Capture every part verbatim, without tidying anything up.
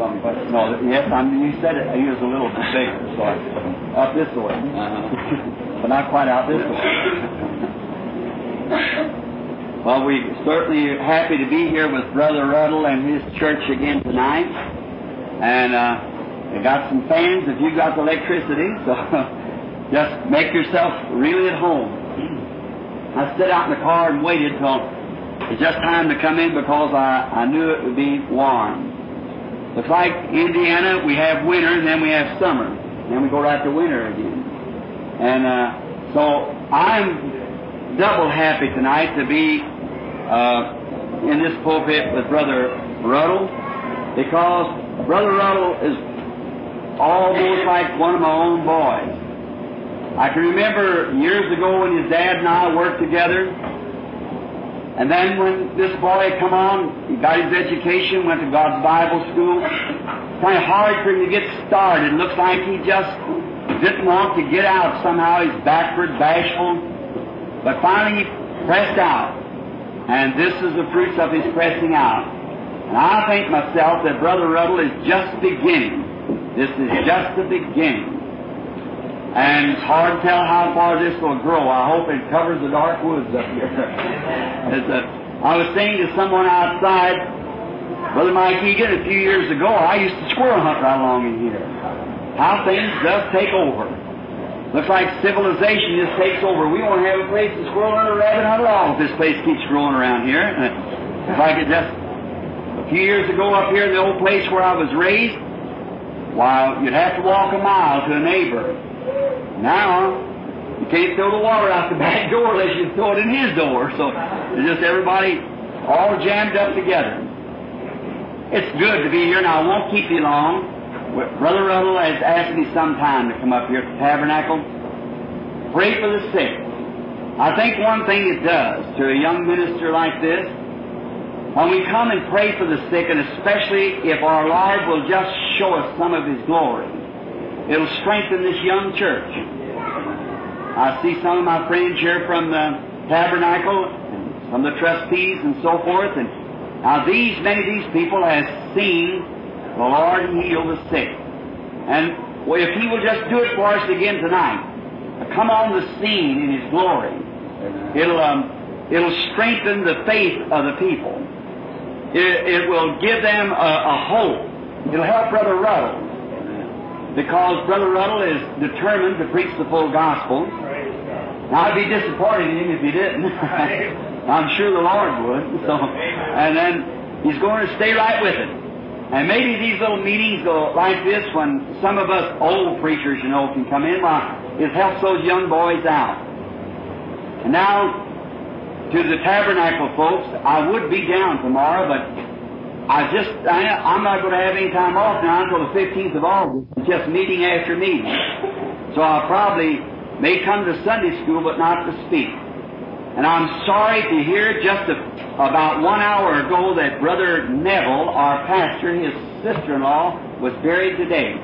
something, but no, yes, I mean, you said it. You was a little mistaken, so I, up this way, uh-huh. But not quite out this way. Well, we certainly are happy to be here with Brother Ruddell and his church again tonight, and uh, we got some fans. If you got the electricity, so just make yourself really at home. I stood out in the car and waited till. It's just time to come in because I, I knew it would be warm. Looks like Indiana, we have winter, and then we have summer. And then we go right to winter again. And uh, so I'm double happy tonight to be uh, in this pulpit with Brother Ruddell, because Brother Ruddell is almost like one of my own boys. I can remember years ago when his dad and I worked together. And then when this boy come on, he got his education, went to God's Bible school, kind of hard for him to get started. It looks like he just didn't want to get out. Somehow he's backward, bashful. But finally he pressed out. And this is the fruits of his pressing out. And I think myself that Brother Ruddell is just beginning. This is just the beginning. And it's hard to tell how far this will grow. I hope it covers the dark woods up here. a, I was saying to someone outside, Brother Mike Egan, a few years ago, I used to squirrel hunt right along in here. How things just take over. Looks like civilization just takes over. We won't have a place to squirrel hunt or rabbit hunt at all if this place keeps growing around here. It's like it just... A few years ago up here in the old place where I was raised, wow, you'd have to walk a mile to a neighbor. Now, you can't throw the water out the back door unless you throw it in his door. So it's just everybody all jammed up together. It's good to be here, and I won't keep you long. Brother Ruddell has asked me sometime to come up here to the tabernacle. Pray for the sick. I think one thing it does to a young minister like this, when we come and pray for the sick, and especially if our Lord will just show us some of His glory, it'll strengthen this young church. I see some of my friends here from the tabernacle, and some of the trustees and so forth. And now these, many of these people have seen the Lord heal the sick. And well, if He will just do it for us again tonight, come on the scene in His glory, it'll, um, it'll strengthen the faith of the people. It, it will give them a, a hope. It'll help Brother Ruddell. Because Brother Ruddell is determined to preach the full gospel. Now, I'd be disappointed in him if he didn't. I'm sure the Lord would. So, and then he's going to stay right with it. And maybe these little meetings go like this when some of us old preachers, you know, can come in. Well, it helps those young boys out. And now, to the tabernacle folks, I would be down tomorrow, but... I just, I, I'm not going to have any time off now until the fifteenth of August, just meeting after meeting. So I probably may come to Sunday school, but not to speak. And I'm sorry to hear just a, about one hour ago that Brother Neville, our pastor, his sister-in-law, was buried today.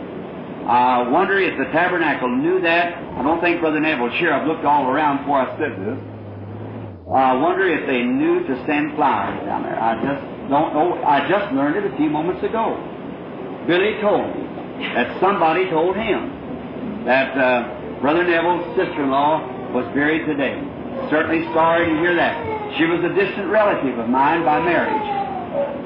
I wonder if the tabernacle knew that. I don't think Brother Neville was here. I've looked all around before I said this. I wonder if they knew to send flowers down there. I just... Don't know. I just learned it a few moments ago. Billy told me that somebody told him that uh, Brother Neville's sister-in-law was buried today. Certainly sorry to hear that. She was a distant relative of mine by marriage,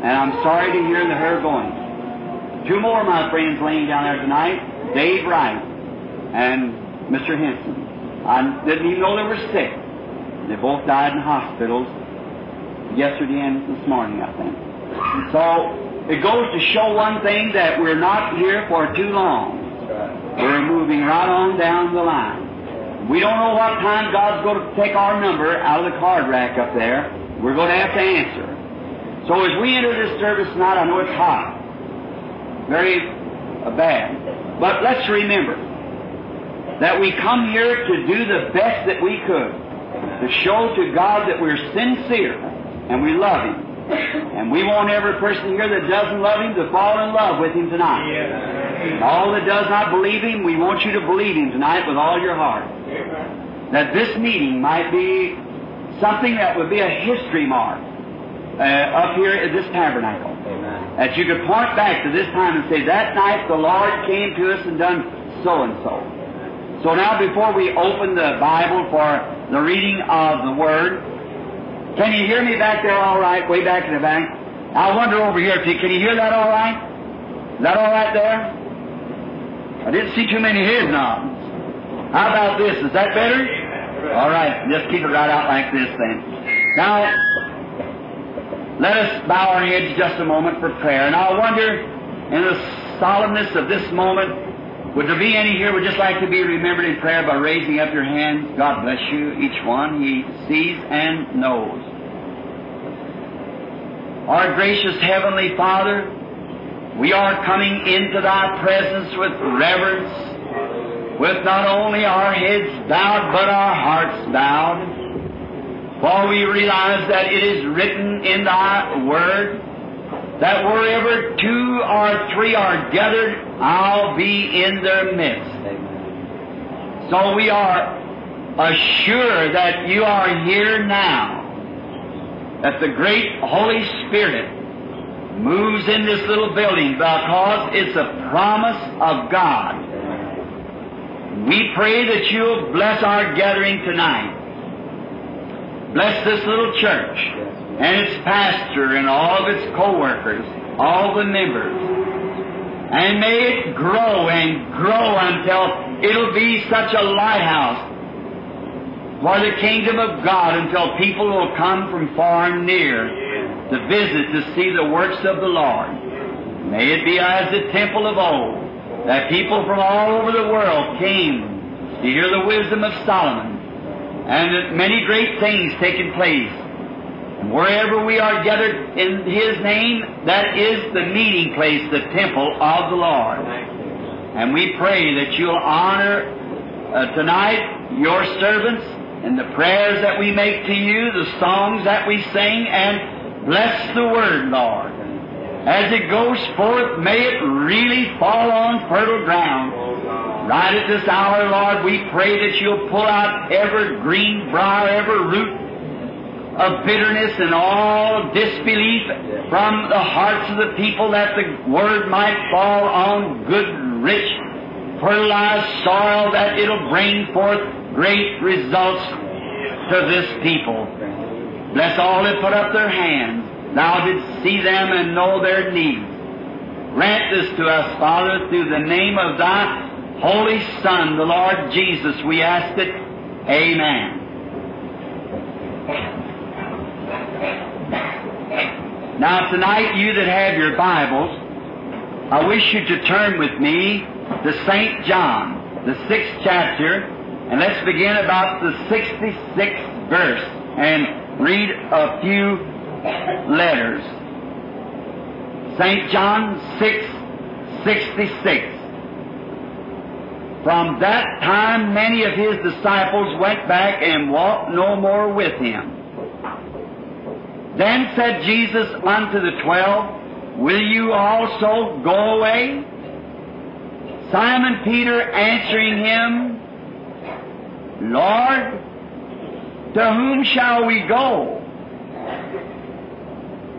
and I'm sorry to hear her going. Two more of my friends laying down there tonight, Dave Wright and Mister Henson. I didn't even know they were sick. They both died in hospitals. Yesterday and this morning, I think. So, it goes to show one thing, that we're not here for too long. We're moving right on down the line. We don't know what time God's going to take our number out of the card rack up there. We're going to have to answer. So, as we enter this service tonight, I know it's hot. Very bad. But let's remember that we come here to do the best that we could, to show to God that we're sincere. And we love Him. And we want every person here that doesn't love Him to fall in love with Him tonight. And all that does not believe Him, we want you to believe Him tonight with all your heart. That this meeting might be something that would be a history mark uh, up here at this tabernacle. that you could point back to this time and say, that night the Lord came to us and done so-and-so. So now before we open the Bible for the reading of the Word, can you hear me back there all right, way back in the back? I wonder over here, if you, can you hear that all right? Is that all right there? I didn't see too many heads now. How about this? Is that better? All right, just keep it right out like this then. Now, let us bow our heads just a moment for prayer. And I wonder, in the solemnness of this moment, would there be any here who would just like to be remembered in prayer by raising up your hands? God bless you, each one. He sees and knows. Our gracious Heavenly Father, we are coming into Thy presence with reverence, with not only our heads bowed, but our hearts bowed. For we realize that it is written in Thy Word that wherever two or three are gathered, I'll be in their midst. Amen. So we are assured that You are here now, that the great Holy Spirit moves in this little building because it's a promise of God. Amen. We pray that You'll bless our gathering tonight. Bless this little church and its pastor and all of its co-workers, all the members. And may it grow and grow until it'll be such a lighthouse for the kingdom of God, until people will come from far and near to visit to see the works of the Lord. May it be as the temple of old, that people from all over the world came to hear the wisdom of Solomon. And many great things taking place. And wherever we are gathered in His name, that is the meeting place, the temple of the Lord. And we pray that You'll honor uh, tonight Your servants and the prayers that we make to You, the songs that we sing, and bless the Word, Lord. As it goes forth, may it really fall on fertile ground. Right at this hour, Lord, we pray that You'll pull out every green briar, every root of bitterness and all disbelief from the hearts of the people, that the Word might fall on good, rich, fertilized soil, that it'll bring forth great results to this people. Bless all that put up their hands. Thou didst see them and know their needs. Grant this to us, Father, through the name of Thy Holy Son, the Lord Jesus, we ask it. Amen. Now tonight, you that have your Bibles, I wish you to turn with me to Saint John, the sixth chapter, and let's begin about the sixty-sixth verse and read a few letters. Saint John six sixty-six. From that time many of His disciples went back and walked no more with Him. Then said Jesus unto the twelve, Will you also go away? Simon Peter answering Him, Lord, to whom shall we go?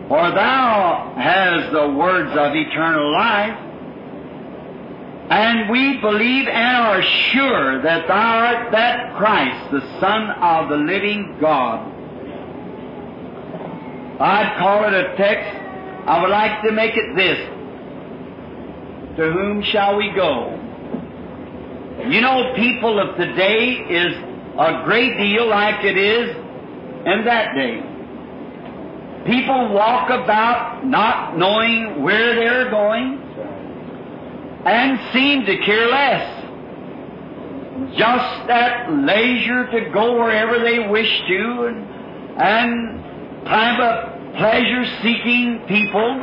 For Thou hast the words of eternal life, and we believe and are sure that Thou art that Christ, the Son of the living God. I'd call it a text. I would like to make it this. To whom shall we go? You know, people of today is a great deal like it is in that day. People walk about not knowing where they're going, and seem to care less, just at leisure to go wherever they wish to, and, and kind of pleasure-seeking people.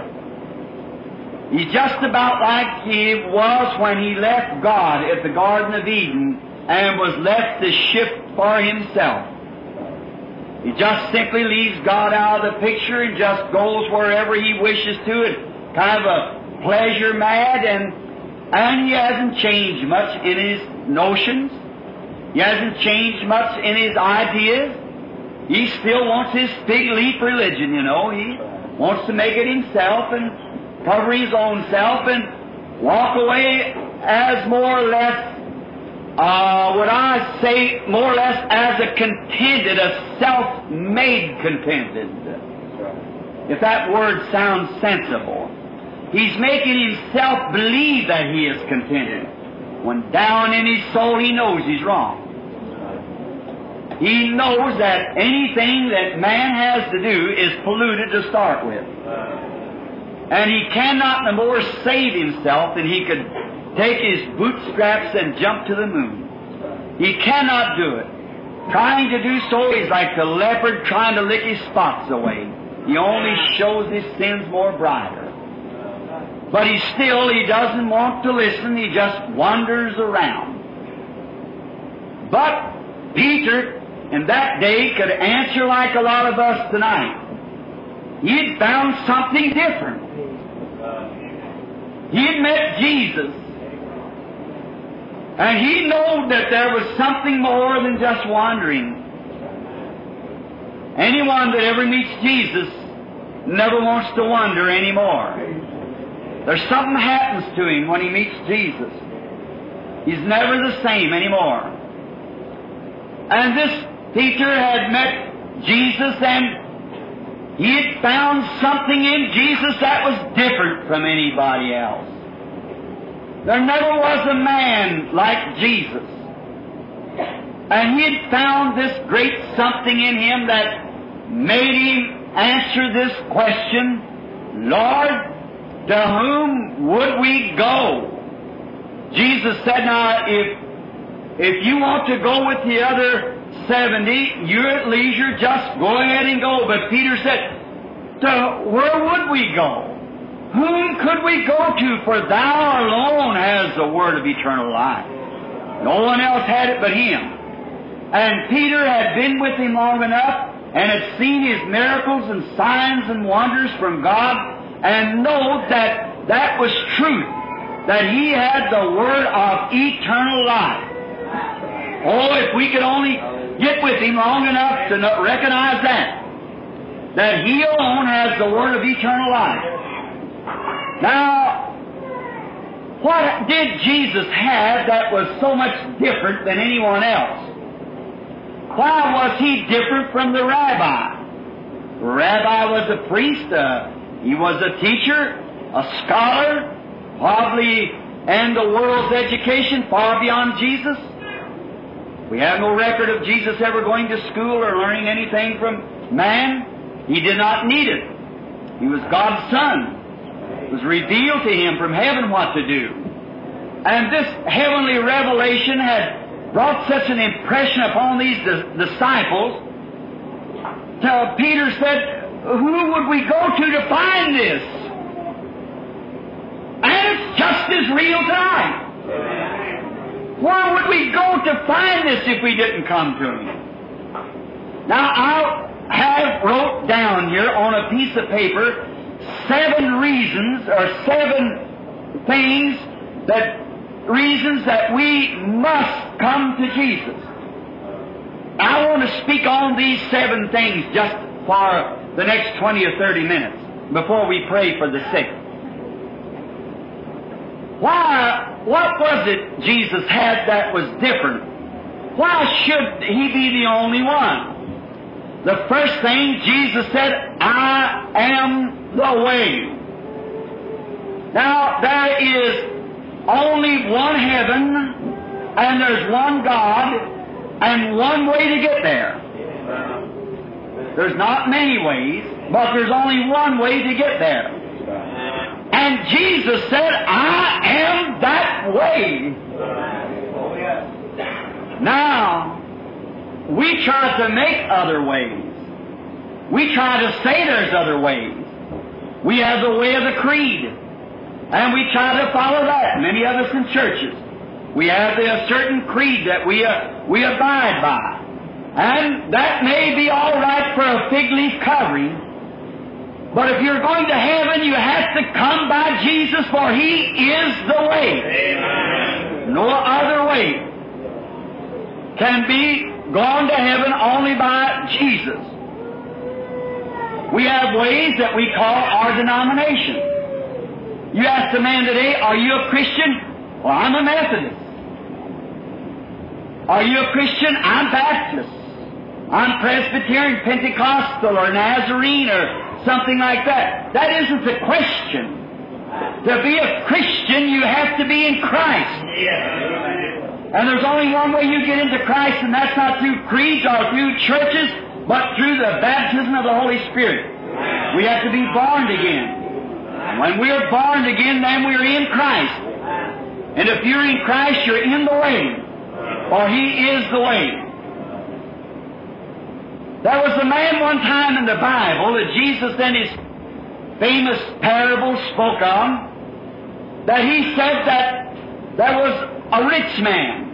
He's just about like he was when he left God at the Garden of Eden and was left to shift for himself. He just simply leaves God out of the picture and just goes wherever he wishes to, and kind of a pleasure-mad, and And he hasn't changed much in his notions. He hasn't changed much in his ideas. He still wants his fig leaf religion, you know. He wants to make it himself, and cover his own self and walk away as more or less, uh, would I say, more or less as a contented, a self-made contented. If that word sounds sensible. He's making himself believe that he is contented, when down in his soul he knows he's wrong. He knows that anything that man has to do is polluted to start with. And he cannot no more save himself than he could take his bootstraps and jump to the moon. He cannot do it. Trying to do so is like the leopard trying to lick his spots away. He only shows his sins more brighter. But he still, he doesn't want to listen. He just wanders around. But Peter, in that day, could answer like a lot of us tonight. He had found something different. He had met Jesus. And he knew that there was something more than just wandering. Anyone that ever meets Jesus never wants to wander anymore. There's something happens to him when he meets Jesus. He's never the same anymore. And this Peter had met Jesus, and he had found something in Jesus that was different from anybody else. There never was a man like Jesus. And he had found this great something in him that made him answer this question, Lord, to whom would we go? Jesus said, now, if, if you want to go with the other seventy, you're at leisure, just go ahead and go. But Peter said, to where would we go? Whom could we go to? For thou alone has the word of eternal life. No one else had it but him. And Peter had been with him long enough and had seen his miracles and signs and wonders from God, and know that that was truth, that he had the word of eternal life. Oh, if we could only get with him long enough to recognize that, that he alone has the word of eternal life. Now, what did Jesus have that was so much different than anyone else? Why was he different from the rabbi? The rabbi was a priest, a He was a teacher, a scholar, probably, and the world's education far beyond Jesus. We have no record of Jesus ever going to school or learning anything from man. He did not need it. He was God's Son. It was revealed to him from heaven what to do. And this heavenly revelation had brought such an impression upon these disciples till Peter said, who would we go to to find this? And it's just as real tonight. Where would we go to find this if we didn't come to him? Now, I have wrote down here on a piece of paper seven reasons or seven things that reasons that we must come to Jesus. I want to speak on these seven things just for the next twenty or thirty minutes before we pray for the sick. Why, what was it Jesus had that was different? Why should he be the only one? The first thing Jesus said, I am the way. Now, there is only one heaven, and there's one God, and one way to get there. There's not many ways, but there's only one way to get there. And Jesus said, I am that way. Now, we try to make other ways. We try to say there's other ways. We have the way of the creed, and we try to follow that. Many of us in churches, we have a certain creed that we, uh, we abide by. And that may be all right for a fig leaf covering, but if you're going to heaven, you have to come by Jesus, for He is the way. Amen. No other way can be gone to heaven only by Jesus. We have ways that we call our denomination. ask a man today, are you a Christian? Well, I'm a Methodist. Are you a Christian? I'm Baptist. I'm Presbyterian, Pentecostal, or Nazarene, or something like that. That isn't the question. To be a Christian, you have to be in Christ. And there's only one way you get into Christ, and that's not through creeds or through churches, but through the baptism of the Holy Spirit. We have to be born again. And when we are born again, then we are in Christ. And if you're in Christ, you're in the way, for He is the way. There was a man one time in the Bible that Jesus in His famous parable spoke on, that He said that there was a rich man,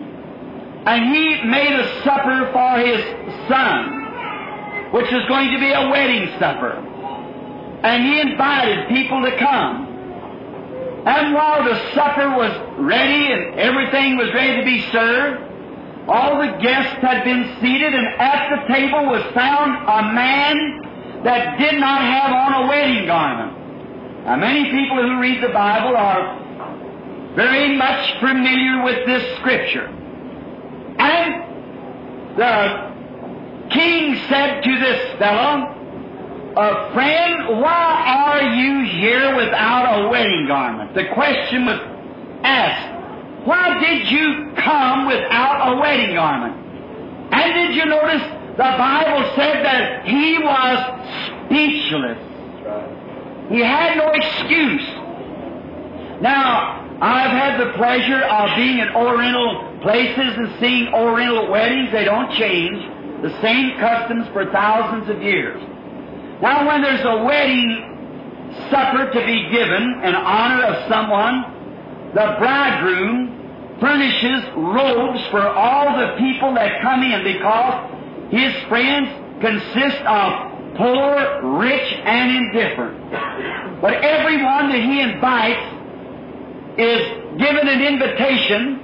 and he made a supper for his son, which was going to be a wedding supper. And he invited people to come. And while the supper was ready and everything was ready to be served, all the guests had been seated, and at the table was found a man that did not have on a wedding garment. Now, many people who read the Bible are very much familiar with this scripture. And the king said to this fellow, "A friend, why are you here without a wedding garment?" The question was asked. Why did you come without a wedding garment? And did you notice the Bible said that he was speechless? He had no excuse. Now, I've had the pleasure of being in Oriental places and seeing Oriental weddings. They don't change. The same customs for thousands of years. Now, when there's a wedding supper to be given in honor of someone, the bridegroom furnishes robes for all the people that come in, because his friends consist of poor, rich, and indifferent. But everyone that he invites is given an invitation,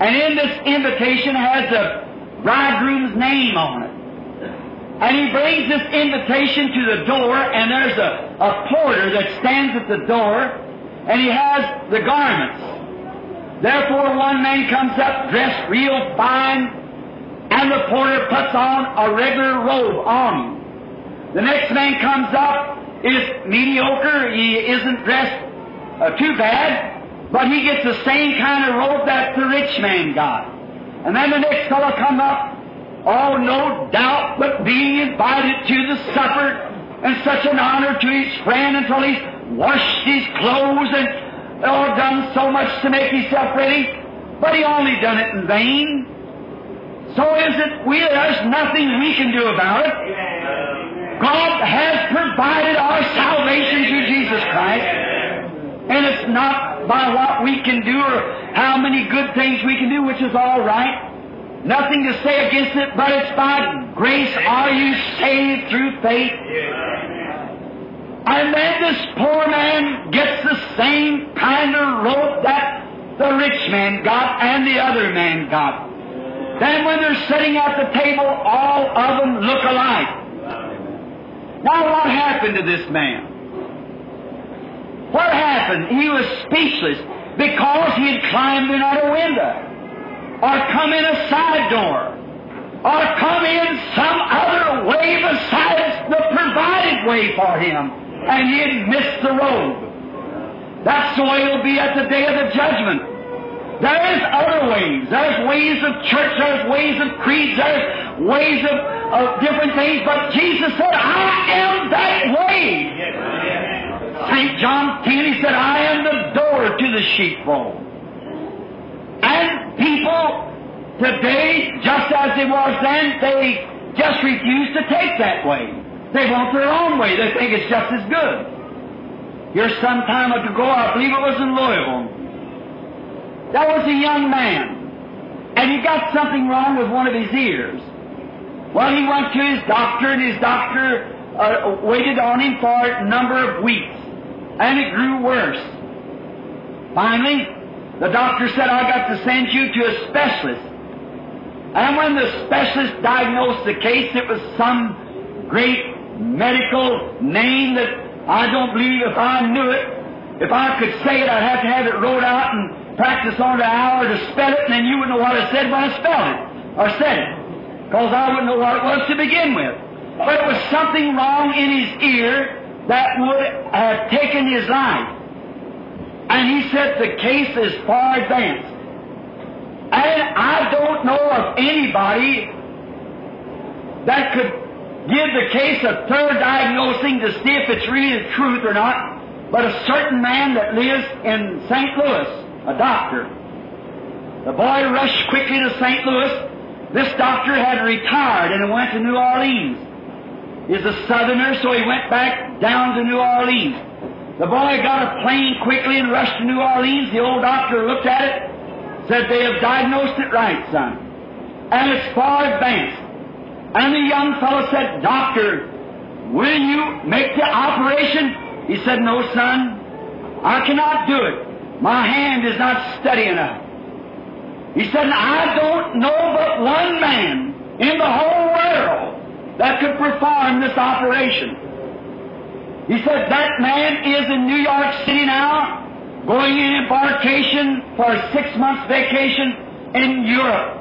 and in this invitation has the bridegroom's name on it. And he brings this invitation to the door, and there's a, a porter that stands at the door, and he has the garments. Therefore, one man comes up dressed real fine, and the porter puts on a regular robe on him. The next man comes up, is mediocre, he isn't dressed uh, too bad, but he gets the same kind of robe that the rich man got. And then the next fellow comes up, oh, no doubt, but being invited to the supper, and such an honor to his friend, until he's washed his clothes and oh, done so much to make himself ready, but he only done it in vain. So is it, we, there's nothing we can do about it. God has provided our salvation through Jesus Christ, and it's not by what we can do or how many good things we can do, which is all right. Nothing to say against it, but it's by grace are you saved through faith. And then this poor man gets the same kind of rope that the rich man got and the other man got. Then when they're sitting at the table, all of them look alike. Now what happened to this man? What happened? He was speechless because he had climbed in at a window, or come in a side door, or come in some other way besides the provided way for him. And he had missed the road. That's the way it'll be at the day of the judgment. There is other ways. There's ways of church. There's ways of creeds. There's ways of, of different things. But Jesus said, "I am that way." Saint John ten, he said, "I am the door to the sheepfold." And people today, just as they was then, they just refuse to take that way. They want their own way. They think it's just as good. Here some time ago, I believe it was in Louisville, there was a young man, and he got something wrong with one of his ears. Well, he went to his doctor, and his doctor uh, waited on him for a number of weeks, and it grew worse. Finally, the doctor said, "I've got to send you to a specialist." And when the specialist diagnosed the case, it was some great medical name that I don't believe if I knew it, If I could say it, I'd have to have it wrote out and practice on it an hour to spell it, and then you wouldn't know what I said when I spelled it or said it, because I wouldn't know what it was to begin with. But it was something wrong in his ear that would have taken his life. And he said the case is far advanced. And I don't know of anybody that could give the case a thorough diagnosing to see if it's really the truth or not, but a certain man that lives in Saint Louis, a doctor. The boy rushed quickly to Saint Louis. This doctor had retired and went to New Orleans. He's a southerner, so he went back down to New Orleans. The boy got a plane quickly and rushed to New Orleans. The old doctor looked at it, said, "They have diagnosed it right, son. And it's far advanced." And the young fellow said, "Doctor, will you make the operation?" He said, "No, son, I cannot do it. My hand is not steady enough." He said, "I don't know but one man in the whole world that could perform this operation." He said, "That man is in New York City now, going in embarkation for a six-month vacation in Europe.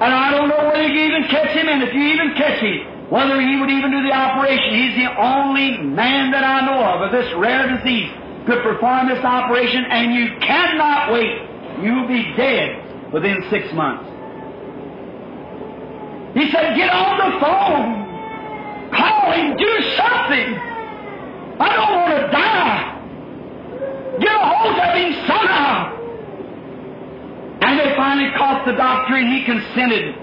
And I don't know whether you even catch him, and if you even catch him, whether he would even do the operation. He's the only man that I know of of this rare disease could perform this operation, and you cannot wait. You'll be dead within six months." He said, "Get on the phone. Call him. Do something. I don't want to die. Get a hold of him somehow." And they finally caught the doctor, and he consented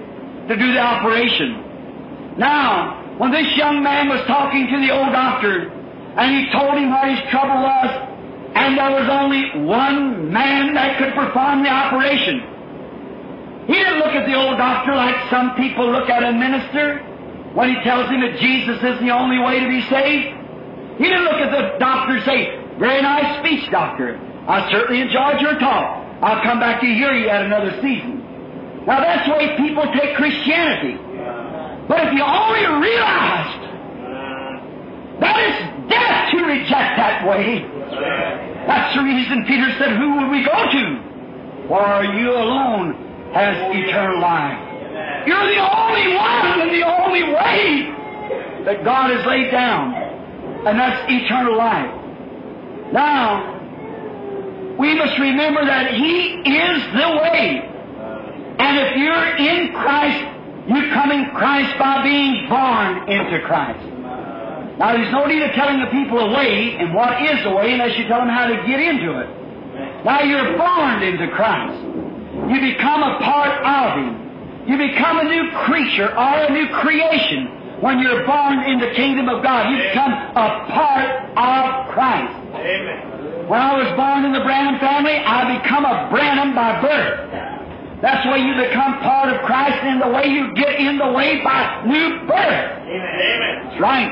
to do the operation. Now, when this young man was talking to the old doctor, and he told him what his trouble was, and there was only one man that could perform the operation, he didn't look at the old doctor like some people look at a minister when he tells him that Jesus is the only way to be saved. He didn't look at the doctor and say, "Very nice speech, doctor. I certainly enjoyed your talk. I'll come back to hear you at another season." Now, that's the way people take Christianity. But if you only realized that it's death to reject that way, that's the reason Peter said, "Who will we go to? For you alone has eternal life." You're the only one and the only way that God has laid down, and that's eternal life. Now, we must remember that He is the way. And if you're in Christ, you come in Christ by being born into Christ. Now, there's no need of telling the people a way and what is the way unless you tell them how to get into it. Now, you're born into Christ. You become a part of Him. You become a new creature or a new creation when you're born in the kingdom of God. You become a part of Christ. Amen. When I was born in the Branham family, I become a Branham by birth. That's the way you become part of Christ, and the way you get in the way by new birth. Amen. That's right.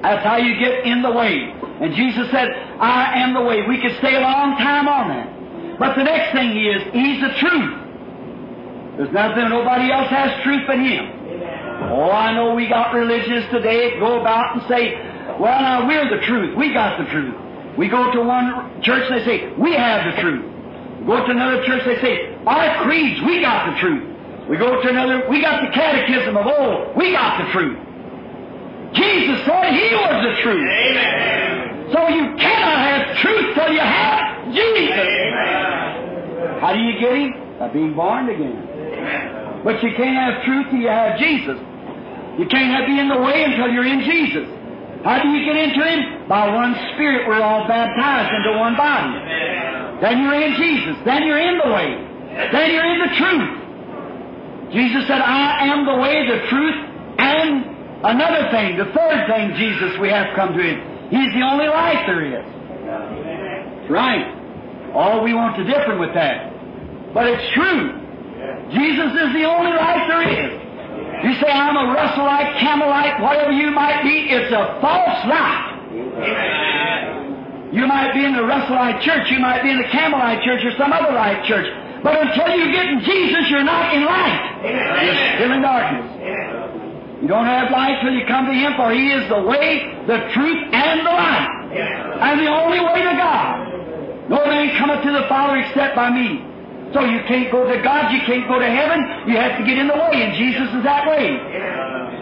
That's how you get in the way. And Jesus said, "I am the way." We could stay a long time on that. But the next thing is, He's the truth. There's nothing, nobody else has truth but Him. Amen. Oh, I know we got religious today that go about and say, "Well, now we're the truth. We got the truth." We go to one church, they say, "We have the truth." We go to another church, they say, "Our creeds, we got the truth." We go to another, "We got the catechism of old, we got the truth." Jesus said He was the truth. Amen. So you cannot have truth till you have Jesus. Amen. How do you get Him? By being born again. Amen. But you can't have truth till you have Jesus. You can't have be in the way until you're in Jesus. How do you get into Him? By one Spirit. We're all baptized into one body. Amen. Then you're in Jesus. Then you're in the way. Then you're in the truth. Jesus said, "I am the way, the truth, and another thing." The third thing, Jesus, we have come to Him. He's the only life there is. Amen. Right. All we want to differ with that. But it's true. Jesus is the only life there is. You say, "I'm a Russellite, Camelite," whatever you might be, it's a false lie. Amen. You might be in the Russellite church, you might be in the Camelite church, or some other light church, but until you get in Jesus, you're not in light. Amen. You're still in darkness. Amen. You don't have light till you come to Him, for He is the way, the truth, and the light. I'm the only way to God. No man cometh to the Father except by me. So you can't go to God, you can't go to heaven, you have to get in the way, and Jesus is that way.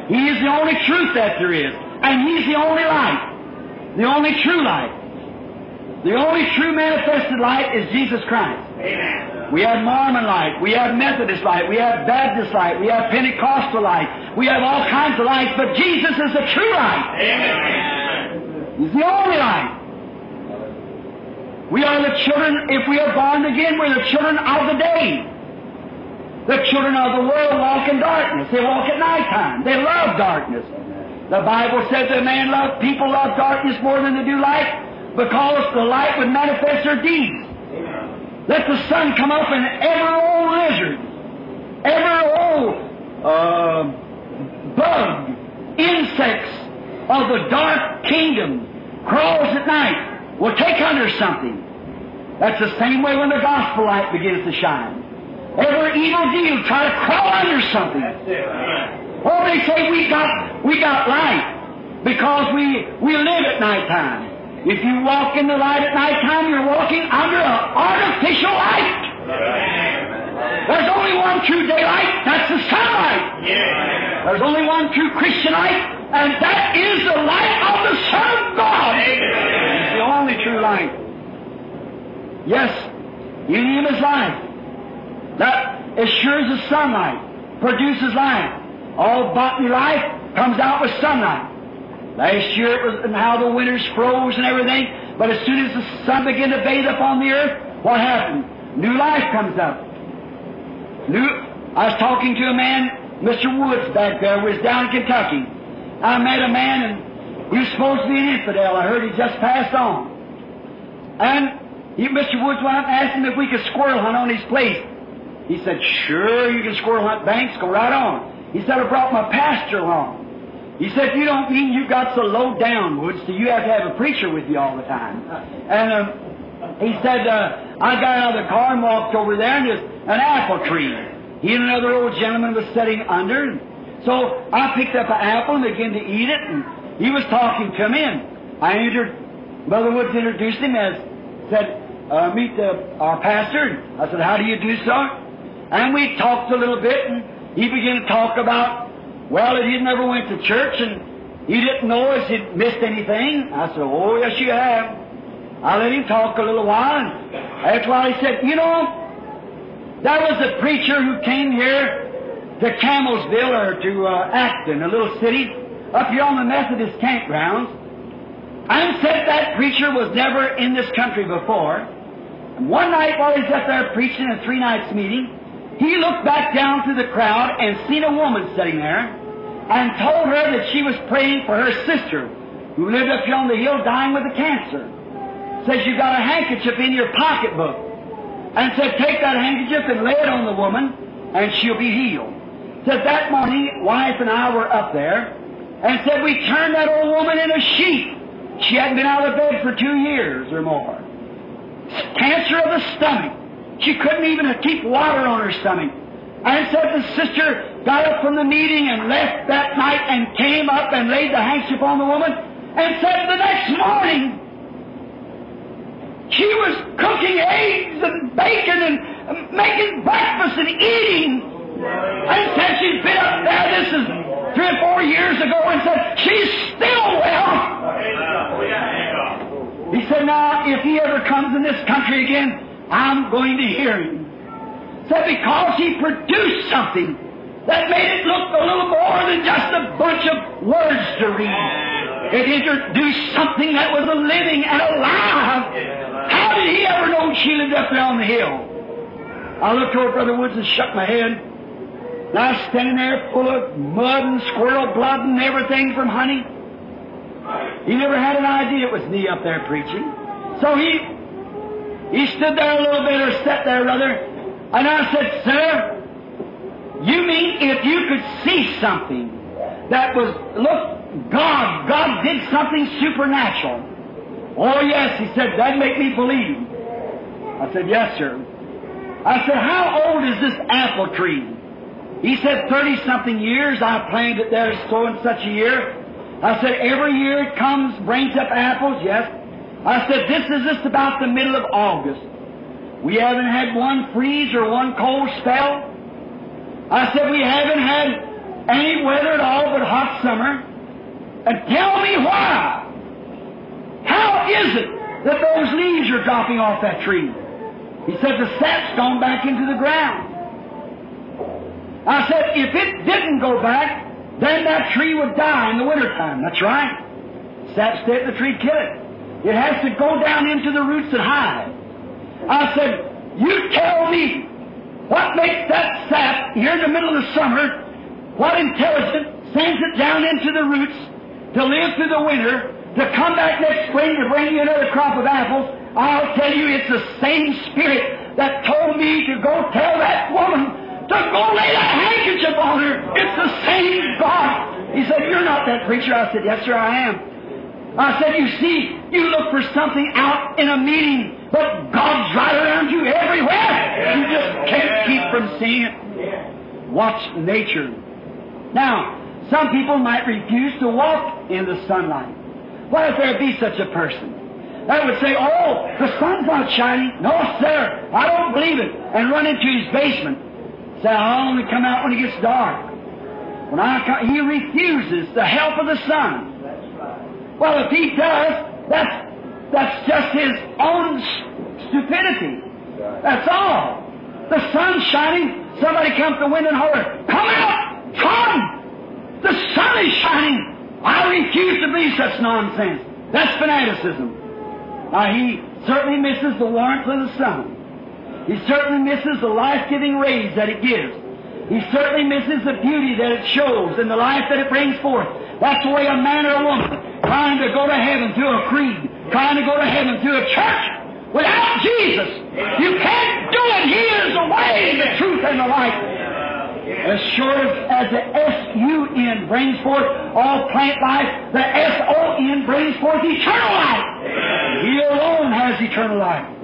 He is the only truth that there is, and He's the only light, the only true light. The only true manifested light is Jesus Christ. Amen. We have Mormon light, we have Methodist light, we have Baptist light, we have Pentecostal light, we have all kinds of lights, but Jesus is the true light. Amen. He's the only light. We are the children, if we are born again, we're the children of the day. The children of the world walk in darkness. They walk at nighttime. They love darkness. The Bible says that man loves, people love darkness more than they do light, because the light would manifest their deeds. Amen. Let the sun come up and every old lizard, every old uh, bug, insects of the dark kingdom, crawls at night, will take under something. That's the same way when the gospel light begins to shine. Every evil deed will try to crawl under something. That's it. Amen. Oh, they say we got, we got light because we, we live at nighttime. If you walk in the light at nighttime, you're walking under an artificial light. Amen. There's only one true daylight, that's the sunlight. Yeah. There's only one true Christian light, and that is the light of the Son of God. Amen. It's the only true light. Yes, in Him is life. That as sure as the sunlight produces life. All bodily life comes out with sunlight. Last year it was and how the winters froze and everything, but as soon as the sun began to bathe upon the earth, what happened? New life comes up. New. I was talking to a man, Mister Woods, back there. We was down in Kentucky. I met a man, and he was supposed to be an infidel. I heard he just passed on. And he, Mister Woods went up and asked him if we could squirrel hunt on his place. He said, "Sure, you can squirrel hunt banks. Go right on." He said, "I brought my pastor along." He said, "You don't mean you got so low down, Woods, so you have to have a preacher with you all the time." And um, he said, uh, "I got out of the car and walked over there, and there's an apple tree. He and another old gentleman was sitting under. So I picked up an apple and began to eat it, and he was talking to me, and I entered, Brother Woods introduced him as, said, uh, meet the, our pastor. I said, "How do you do, sir?" And we talked a little bit, and he began to talk about, well, he never went to church, and he didn't know if he'd missed anything. I said, "Oh, yes, you have." I let him talk a little while, and that's why he said, "You know, there was a preacher who came here to Camelsville, or to uh, Acton, a little city, up here on the Methodist campgrounds, and said that preacher was never in this country before. And one night while he's up there preaching a three-nights meeting, he looked back down through the crowd and seen a woman sitting there, and told her that she was praying for her sister who lived up here on the hill dying with a cancer. Says, "You got a handkerchief in your pocketbook." And said, "Take that handkerchief and lay it on the woman, and she'll be healed." Said, "That morning, wife and I were up there, and said, we turned that old woman into a sheep. She hadn't been out of bed for two years or more. Cancer of the stomach. She couldn't even keep water on her stomach." And said the sister got up from the meeting and left that night and came up and laid the handkerchief on the woman, and said the next morning she was cooking eggs and bacon and making breakfast and eating. And said she'd been up there, this is three or four years ago, and said she's still well. He said, "Now, if he ever comes in this country again, I'm going to hear him." Said, "Because he produced something that made it look a little more than just a bunch of words to read. It introduced something that was a living and alive. How did he ever know she lived up there on the hill?" I looked over Brother Woods and shook my head. And I was standing there full of mud and squirrel blood and everything from honey. He never had an idea it was me up there preaching. So he... He stood there a little bit, or sat there, rather, and I said, "Sir, you mean if you could see something that was, look, God, God did something supernatural?" "Oh, yes," he said, "that'd make me believe." I said, "Yes, sir." I said, "How old is this apple tree?" He said, thirty-something years. "I planted it there so and such a year." I said, "Every year it comes, brings up apples?" "Yes." I said, this is just about the middle of August. We haven't had one freeze or one cold spell. I said, we haven't had any weather at all but hot summer. And tell me why. How is it that those leaves are dropping off that tree? He said, the sap's gone back into the ground. I said, if it didn't go back, then that tree would die in the wintertime. That's right. Sap stay in the tree, kill it. It has to go down into the roots and hide. I said, you tell me what makes that sap here in the middle of the summer, what intelligence sends it down into the roots to live through the winter, to come back next spring to bring you another crop of apples. I'll tell you, it's the same Spirit that told me to go tell that woman to go lay that handkerchief on her. It's the same God. He said, you're not that preacher. I said, yes, sir, I am. I said, you see, you look for something out in a meeting, but God's right around you everywhere. You just can't keep from seeing it. Watch nature. Now, some people might refuse to walk in the sunlight. What if there be such a person? That would say, oh, the sun's not shining. No, sir, I don't believe it, and run into his basement. Say, I'll only come out when it gets dark. When I come, he refuses the help of the sun. Well, if he does, that's, that's just his own stupidity. That's all. The sun's shining. Somebody comes to the window and holler, come out! Come! The sun is shining! I refuse to believe such nonsense. That's fanaticism. Now, he certainly misses the warmth of the sun. He certainly misses the life-giving rays that it gives. He certainly misses the beauty that it shows and the life that it brings forth. That's the way a man or a woman trying to go to heaven through a creed, trying to go to heaven through a church without Jesus. You can't do it. He is the way, the truth, and the life. As sure as the S U N brings forth all plant life, the S O N brings forth eternal life. He alone has eternal life.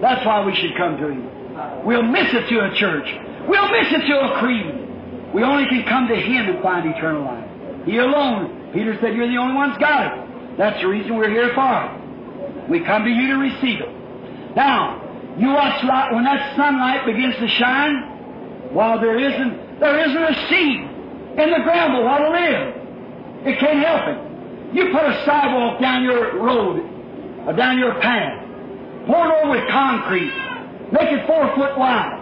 That's why we should come to Him. We'll miss it to a church. We'll miss it to a creed. We only can come to Him and find eternal life. He alone. Peter said, you're the only one's got it. That's the reason we're here for it. We come to you to receive it. Now, you watch light. When that sunlight begins to shine, while there isn't there isn't a seed in the ground that ought to live. It can't help it. You put a sidewalk down your road, or down your path, pour it over with concrete, make it four foot wide,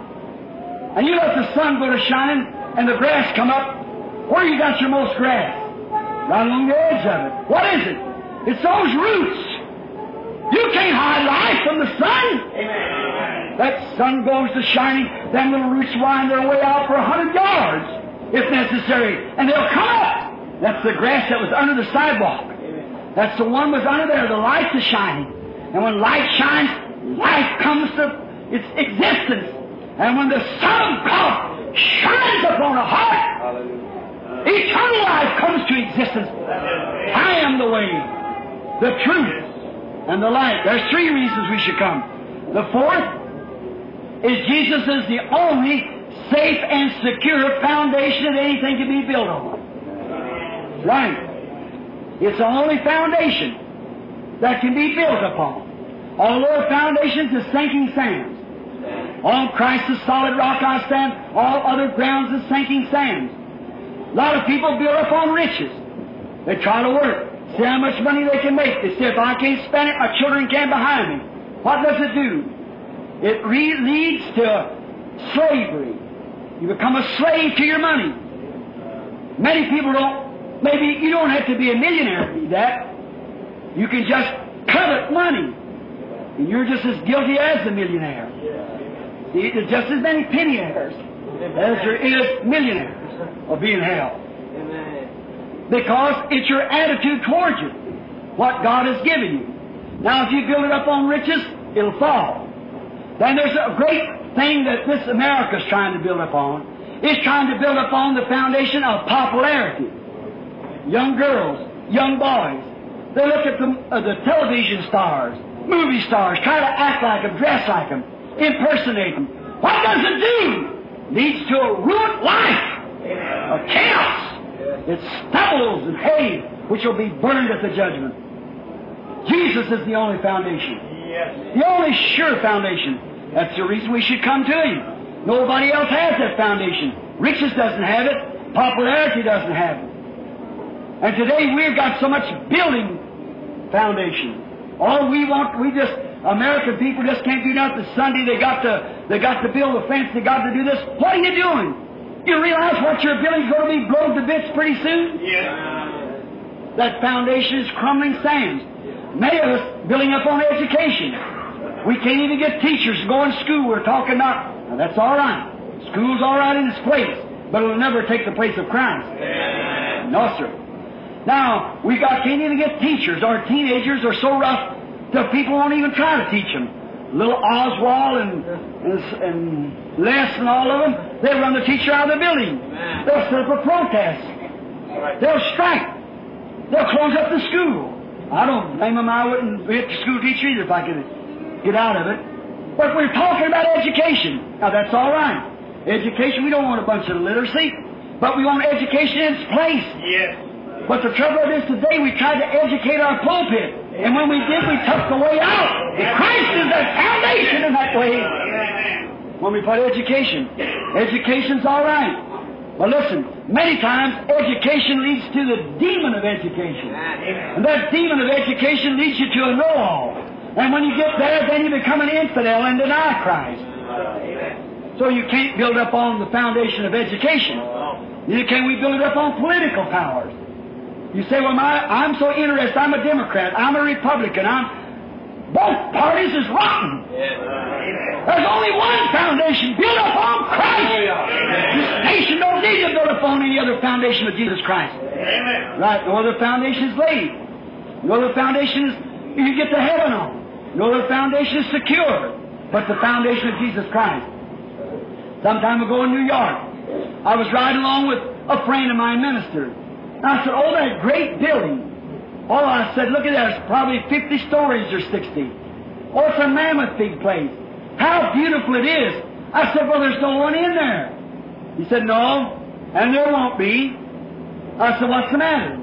and you let the sun go to shining and the grass come up. Where you got your most grass? Right along the edge of it. What is it? It's those roots. You can't hide life from the sun. Amen. That sun goes to shining, then the roots wind their way out for a hundred yards, if necessary, and they'll come up. That's the grass that was under the sidewalk. Amen. That's the one that was under there. The light is shining. And when light shines, life comes to its existence. And when the sun comes, shines upon a heart, hallelujah, eternal life comes to existence. I am the way, the truth, and the light. There's three reasons we should come. The fourth is Jesus is the only safe and secure foundation that anything can be built on. Right. It's the only foundation that can be built upon. All other foundations are sinking sands. On Christ the solid rock I stand, all other grounds is sinking sands. A lot of people build up on riches. They try to work, see how much money they can make. They say, if I can't spend it, my children can't behind me. What does it do? It re- leads to slavery. You become a slave to your money. Many people don't, maybe you don't have to be a millionaire to do that. You can just covet money. And you're just as guilty as the millionaire. See, there's just as many penny-heirs as there is millionaires. Or be in hell. Amen. Because it's your attitude towards you, what God has given you. Now, if you build it up on riches, it'll fall. Then there's a great thing that this America's trying to build up on. It's trying to build up on the foundation of popularity. Young girls, young boys, they look at the, uh, the television stars, movie stars, try to act like them, dress like them, impersonate them. What does it do? Leads to a ruined life. Of chaos. It stumbles and hay, which will be burned at the judgment. Jesus is the only foundation. Yes. The only sure foundation. That's the reason we should come to Him. Nobody else has that foundation. Riches doesn't have it. Popularity doesn't have it. And today we've got so much building foundation. All we want, we just, American people just can't do nothing. Sunday they got to, they got to build a fence. They got to do this. What are you doing? You realize what you're building's going to be blown to bits pretty soon? Yeah. That foundation is crumbling sands. Many of us building up on education. We can't even get teachers to go in school. We're talking not. Now that's all right. School's all right in its place, but it'll never take the place of Christ. Yeah. No, sir. Now we got can't even get teachers. Our teenagers are so rough. The people won't even try to teach them. Little Oswald and, and, and Les and all of them, they run the teacher out of the building. They'll set up a protest. They'll strike. They'll close up the school. I don't blame them. I wouldn't be a school teacher either if I could get out of it. But we're talking about education. Now, that's all right. Education, we don't want a bunch of illiteracy, but we want education in its place. Yes. But the trouble of it is today we try to educate our pulpit. And when we did, we took the way out. And Christ is the salvation in that way. When we put education. Education's all right. But listen, many times education leads to the demon of education. And that demon of education leads you to a know-all. And when you get there, then you become an infidel and deny Christ. So you can't build up on the foundation of education. Neither can we build it up on political powers. You say, well, my, I'm so interested, I'm a Democrat, I'm a Republican, I'm... Both parties is rotten. There's only one foundation built upon Christ. This nation don't need to build upon any other foundation but Jesus Christ. Right, no other foundation is laid. No other foundation is you get to heaven on. No other foundation is secure but the foundation of Jesus Christ. Some time ago in New York, I was riding along with a friend of mine, minister. I said, oh, that great building. Oh, I said, look at that. It's probably fifty stories or sixty. Oh, it's a mammoth big place. How beautiful it is. I said, well, there's no one in there. He said, no, and there won't be. I said, what's the matter?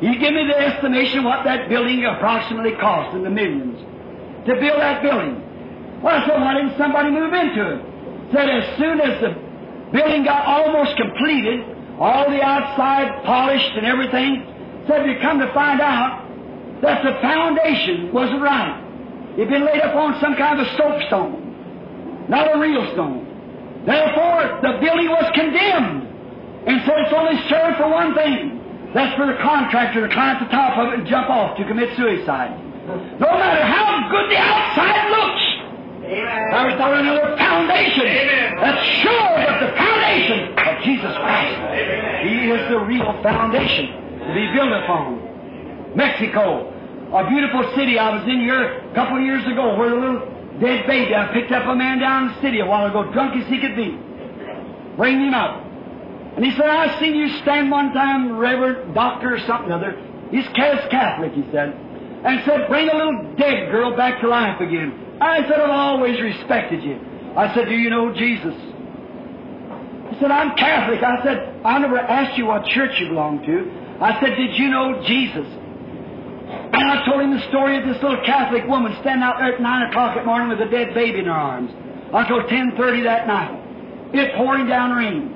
You give me the estimation what that building approximately cost in the millions to build that building. Well, I said, why didn't somebody move into it? He said, as soon as the building got almost completed, all the outside polished and everything, said we come to find out that the foundation wasn't right. It had been laid upon some kind of a soapstone, not a real stone. Therefore, the building was condemned. And so it's only served for one thing. That's for the contractor to climb to the top of it and jump off to commit suicide. No matter how good the outside looks, there is not another foundation. Amen. That's sure but the foundation of Jesus Christ. Amen. He is the real foundation to be built upon. Mexico, a beautiful city. I was in here a couple of years ago where a little dead baby, I picked up a man down in the city a while ago, drunk as he could be. Bring him up. And he said, I seen you stand one time, Reverend Doctor or something or other. He's Catholic, he said. And said, bring a little dead girl back to life again. I said, I've always respected you. I said, do you know Jesus? He said, I'm Catholic. I said, I never asked you what church you belong to. I said, did you know Jesus? And I told him the story of this little Catholic woman standing out there at nine o'clock at morning with a dead baby in her arms until ten thirty that night. It pouring down rain.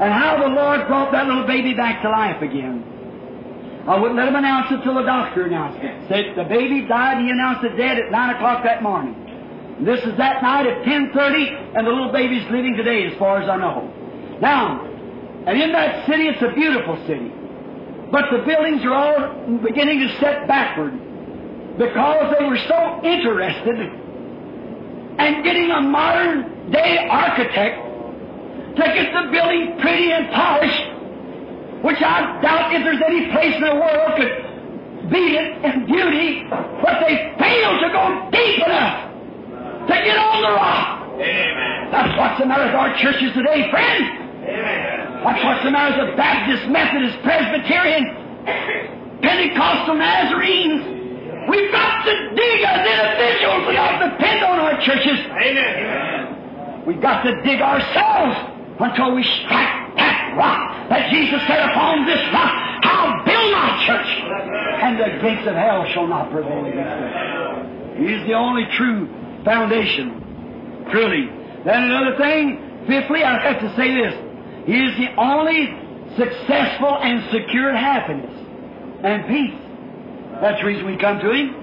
And how the Lord brought that little baby back to life again. I wouldn't let him announce it till the doctor announced it. Said the baby died, he announced it dead at nine o'clock that morning. This is that night at ten thirty, and the little baby's living today as far as I know. Now, and in that city, it's a beautiful city. But the buildings are all beginning to set backward because they were so interested in getting a modern-day architect to get the building pretty and polished, which I doubt if there's any place in the world could beat it in beauty, but they fail to go deep enough to get on the rock. Amen. That's what's the matter with our churches today, friend. Amen. That's what's the matter with the Baptist, Methodist, Presbyterian, Pentecostal, Nazarenes. We've got to dig as individuals. We ought to depend on our churches. Amen. We've got to dig ourselves until we strike that rock that Jesus said, upon this rock I'll build my church. and the gates of hell shall not prevail against it. He is the only true foundation, truly. Then another thing, fifthly, I have to say this. He is the only successful and secured happiness and peace. That's the reason we come to Him.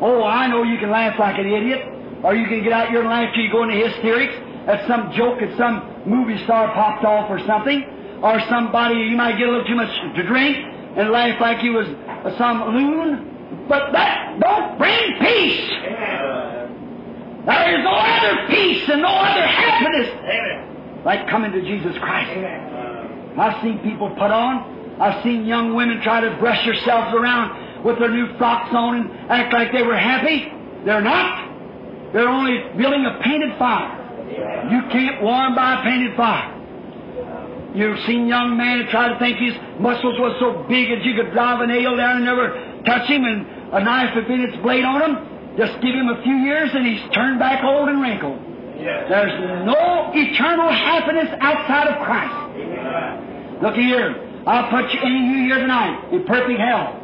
Oh, I know you can laugh like an idiot, or you can get out your laugh till you go into hysterics at some joke that some movie star popped off or something, or somebody, you might get a little too much to drink and laugh like you was some loon, but that don't bring peace. Amen. There is no other peace and no other happiness Amen. Like coming to Jesus Christ. Amen. I've seen people put on, I've seen young women try to brush themselves around with their new frocks on and act like they were happy. They're not. They're only building a painted fire. You can't warm by a painted fire. You've seen young man try to think his muscles was so big that you could drive a nail down and never touch him, and a knife had been its blade on him. Just give him a few years and he's turned back old and wrinkled. Yes. There's no eternal happiness outside of Christ. Yes. Look here, I'll put you, any of you here tonight in perfect health.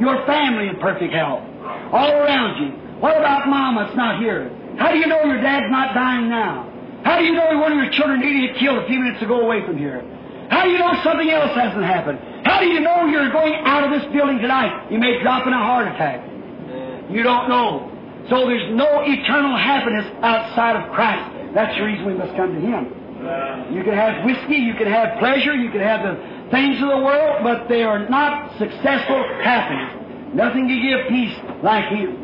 Your family in perfect health. All around you. What about Mama that's not here? How do you know your dad's not dying now? How do you know one of your children needed killed a few minutes ago away from here? How do you know something else hasn't happened? How do you know you're going out of this building tonight? You may drop in a heart attack. You don't know. So there's no eternal happiness outside of Christ. That's the reason we must come to Him. You can have whiskey, you can have pleasure, you can have the things of the world, but they are not successful happiness. Nothing can give peace like Him.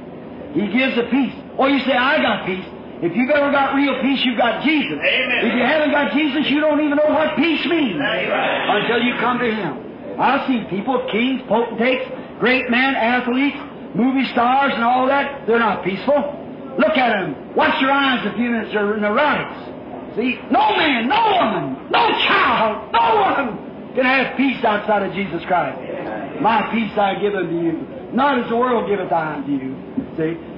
He gives a peace. Or you say, I got peace. If you've ever got real peace, you've got Jesus. Amen. If you haven't got Jesus, you don't even know what peace means Amen. Until you come to Him. I've seen people, kings, potentates, great men, athletes, movie stars, and all that. They're not peaceful. Look at them. Watch your eyes a few minutes. They're neurotics. See? No man, no woman, no child, no woman can have peace outside of Jesus Christ. Amen. My peace I give unto you. Not as the world giveth I unto you. See?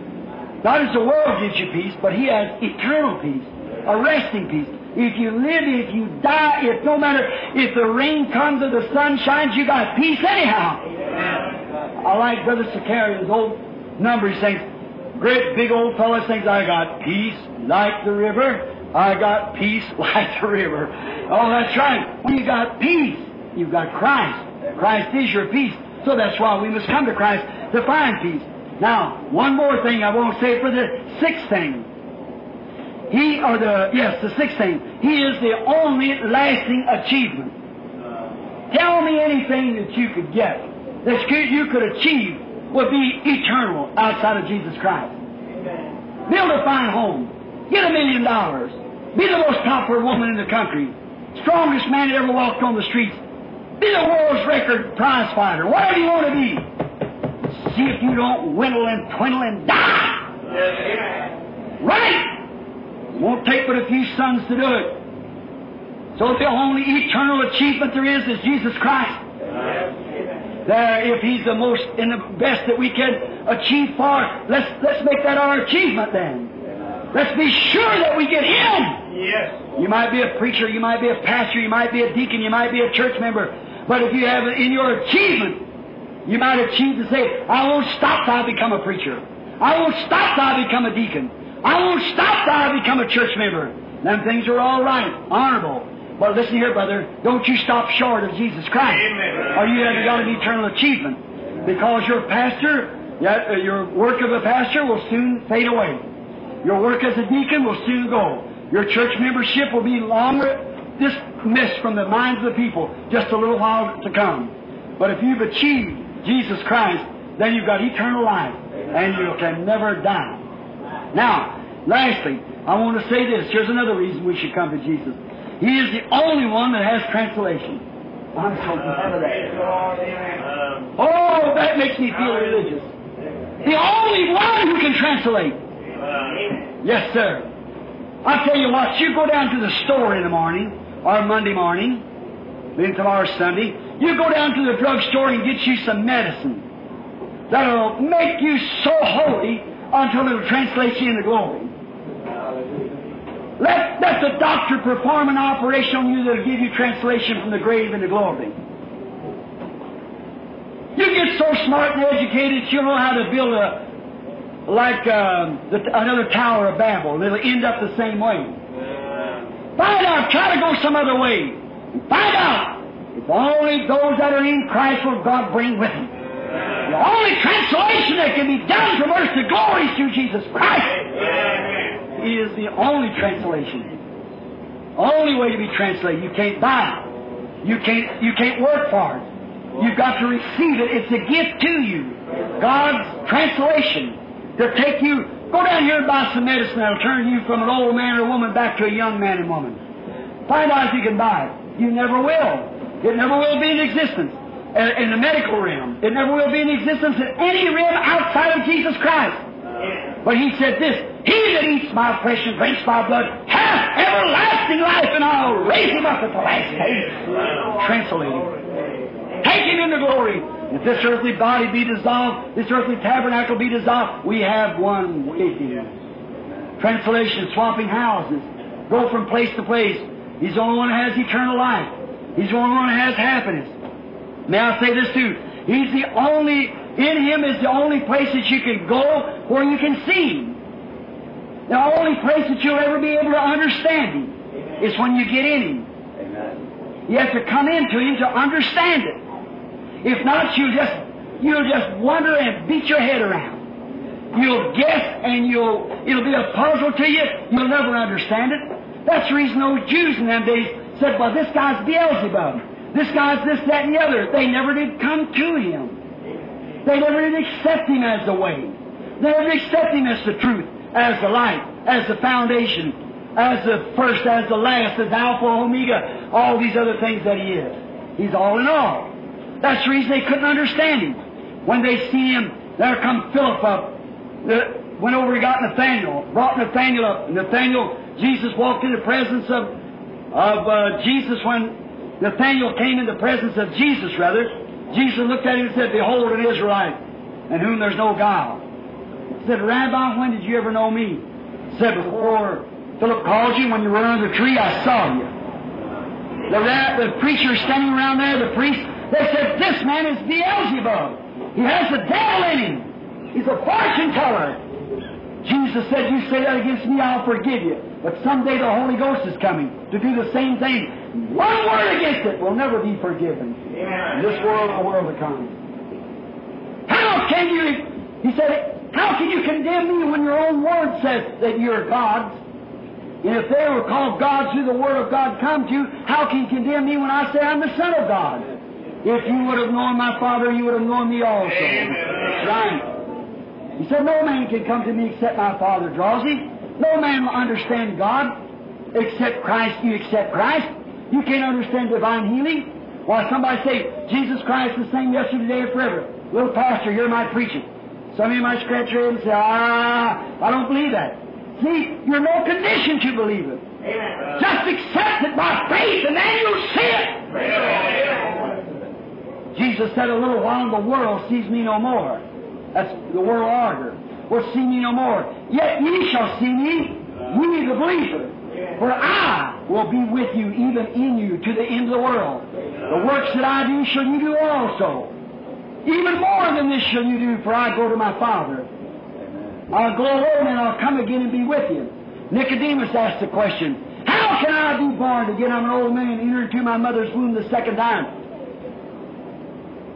Not as the world gives you peace, but He has eternal peace, a resting peace. If you live, if you die, if no matter if the rain comes or the sun shines, you got peace anyhow. Amen. I like Brother Sicarian's old number. He sings, great big old fellow sings, I got peace like the river. I got peace like the river. Oh, that's right. When you got peace, you've got Christ. Christ is your peace. So that's why we must come to Christ to find peace. Now, one more thing I won't say for the sixth thing. He, or the, yes, the sixth thing. He is the only lasting achievement. Tell me anything that you could get, that you could achieve, would be eternal outside of Jesus Christ. Amen. Build a fine home. Get a million dollars. Be the most popular woman in the country. Strongest man that ever walked on the streets. Be the world's record prize fighter. Whatever you want to be. See if you don't whittle and twiddle and die. Yes. Right? Won't take but a few sons to do it. So the only eternal achievement there is is Jesus Christ. Yes. There, if He's the most and the best that we can achieve for, let's let's make that our achievement then. Let's be sure that we get Him. Yes. You might be a preacher, you might be a pastor, you might be a deacon, you might be a church member, but if you have in your achievement. You might achieve to say, I won't stop till I become a preacher. I won't stop till I become a deacon. I won't stop till I become a church member. Them things are all right, honorable. But listen here, brother, don't you stop short of Jesus Christ. Amen. Or you haven't got an eternal achievement. Because your pastor, your work of a pastor will soon fade away. Your work as a deacon will soon go. Your church membership will be longer dismissed from the minds of the people just a little while to come. But if you've achieved Jesus Christ, then you've got eternal life, and you can never die. Now, lastly, I want to say this. Here's another reason we should come to Jesus. He is the only one that has translation. I'm so glad of that. Oh, that makes me feel religious. The only one who can translate. Yes, sir. I'll tell you what, you go down to the store in the morning, or Monday morning, then tomorrow's Sunday, you go down to the drugstore and get you some medicine that'll make you so holy until it'll translate you into glory. Let, let the doctor perform an operation on you that'll give you translation from the grave into glory. You get so smart and educated, you'll know how to build a, like um, the, another Tower of Babel. It'll end up the same way. Yeah. Find out. Try to go some other way. Find out. It's only those that are in Christ will God bring with them. Yeah. The only translation that can be done from earth to glory is through Jesus Christ. Yeah. He is the only translation. Only way to be translated. You can't buy it. You can't, you can't work for it. You've got to receive it. It's a gift to you. God's translation. They'll take you, go down here and buy some medicine that'll turn you from an old man or woman back to a young man and woman. Find out if you can buy it. You never will. It never will be in existence in the medical realm. It never will be in existence in any realm outside of Jesus Christ. But He said this, "He that eats my flesh and drinks my blood hath everlasting life, and I'll raise him up at the last day." Translating. Take Him into glory. If this earthly body be dissolved, this earthly tabernacle be dissolved, we have one with Him. Translation, swapping houses. Go from place to place. He's the only one who has eternal life. He's the only one who has happiness. May I say this too? He's the only, in Him is the only place that you can go where you can see Him. The only place that you'll ever be able to understand Him is when you get in Him. You have to come into Him to understand it. If not, you'll just, you'll just wonder and beat your head around. You'll guess and you'll, it'll be a puzzle to you. You'll never understand it. That's the reason those Jews in them days said, "Well, this guy's Beelzebub. This guy's this, that, and the other." They never did come to Him. They never did accept Him as the way. They never did accept Him as the truth, as the light, as the foundation, as the first, as the last, as Alpha, Omega, all these other things that He is. He's all in all. That's the reason they couldn't understand Him. When they see Him, there come Philip up, uh, went over and got Nathaniel, brought Nathaniel up. Nathaniel, Jesus walked in the presence of, of uh, Jesus. When Nathaniel came in the presence of Jesus, rather, Jesus looked at him and said, "Behold, an Israelite, in whom there's no guile." He said, "Rabbi, when did you ever know me?" He said, "Before Philip called you, when you were under the tree, I saw you." The, ra- the preacher standing around there, the priest, they said, "This man is Beelzebub. He has the devil in him. He's a fortune teller." Jesus said, "You say that against me, I'll forgive you. But someday the Holy Ghost is coming to do the same thing. One word against it will never be forgiven." Yeah. In this world, the world will come. How can you, He said, how can you condemn me when your own word says that you're God's? And if they were called gods who the word of God come to, how can you condemn me when I say I'm the Son of God? If you would have known my Father, you would have known me also. That's right. He said, "No man can come to me except my Father draws him." No man will understand God except Christ. You accept Christ. You can't understand divine healing. Why, somebody say, "Jesus Christ is the same yesterday, today, and forever." Little pastor, hear my preaching. Some of you might scratch your head and say, "Ah, I don't believe that." See, you're no condition to believe it. Amen. Just accept it by faith, and then you'll see it. Amen. Jesus said, "A little while, the world sees me no more." That's the world order. "Will see me no more. Yet ye shall see me, ye the believer. For I will be with you, even in you, to the end of the world. The works that I do shall you do also. Even more than this shall you do, for I go to my Father. I'll go home and I'll come again and be with you." Nicodemus asked the question, "How can I be born again? I'm an old man and enter into my mother's womb the second time."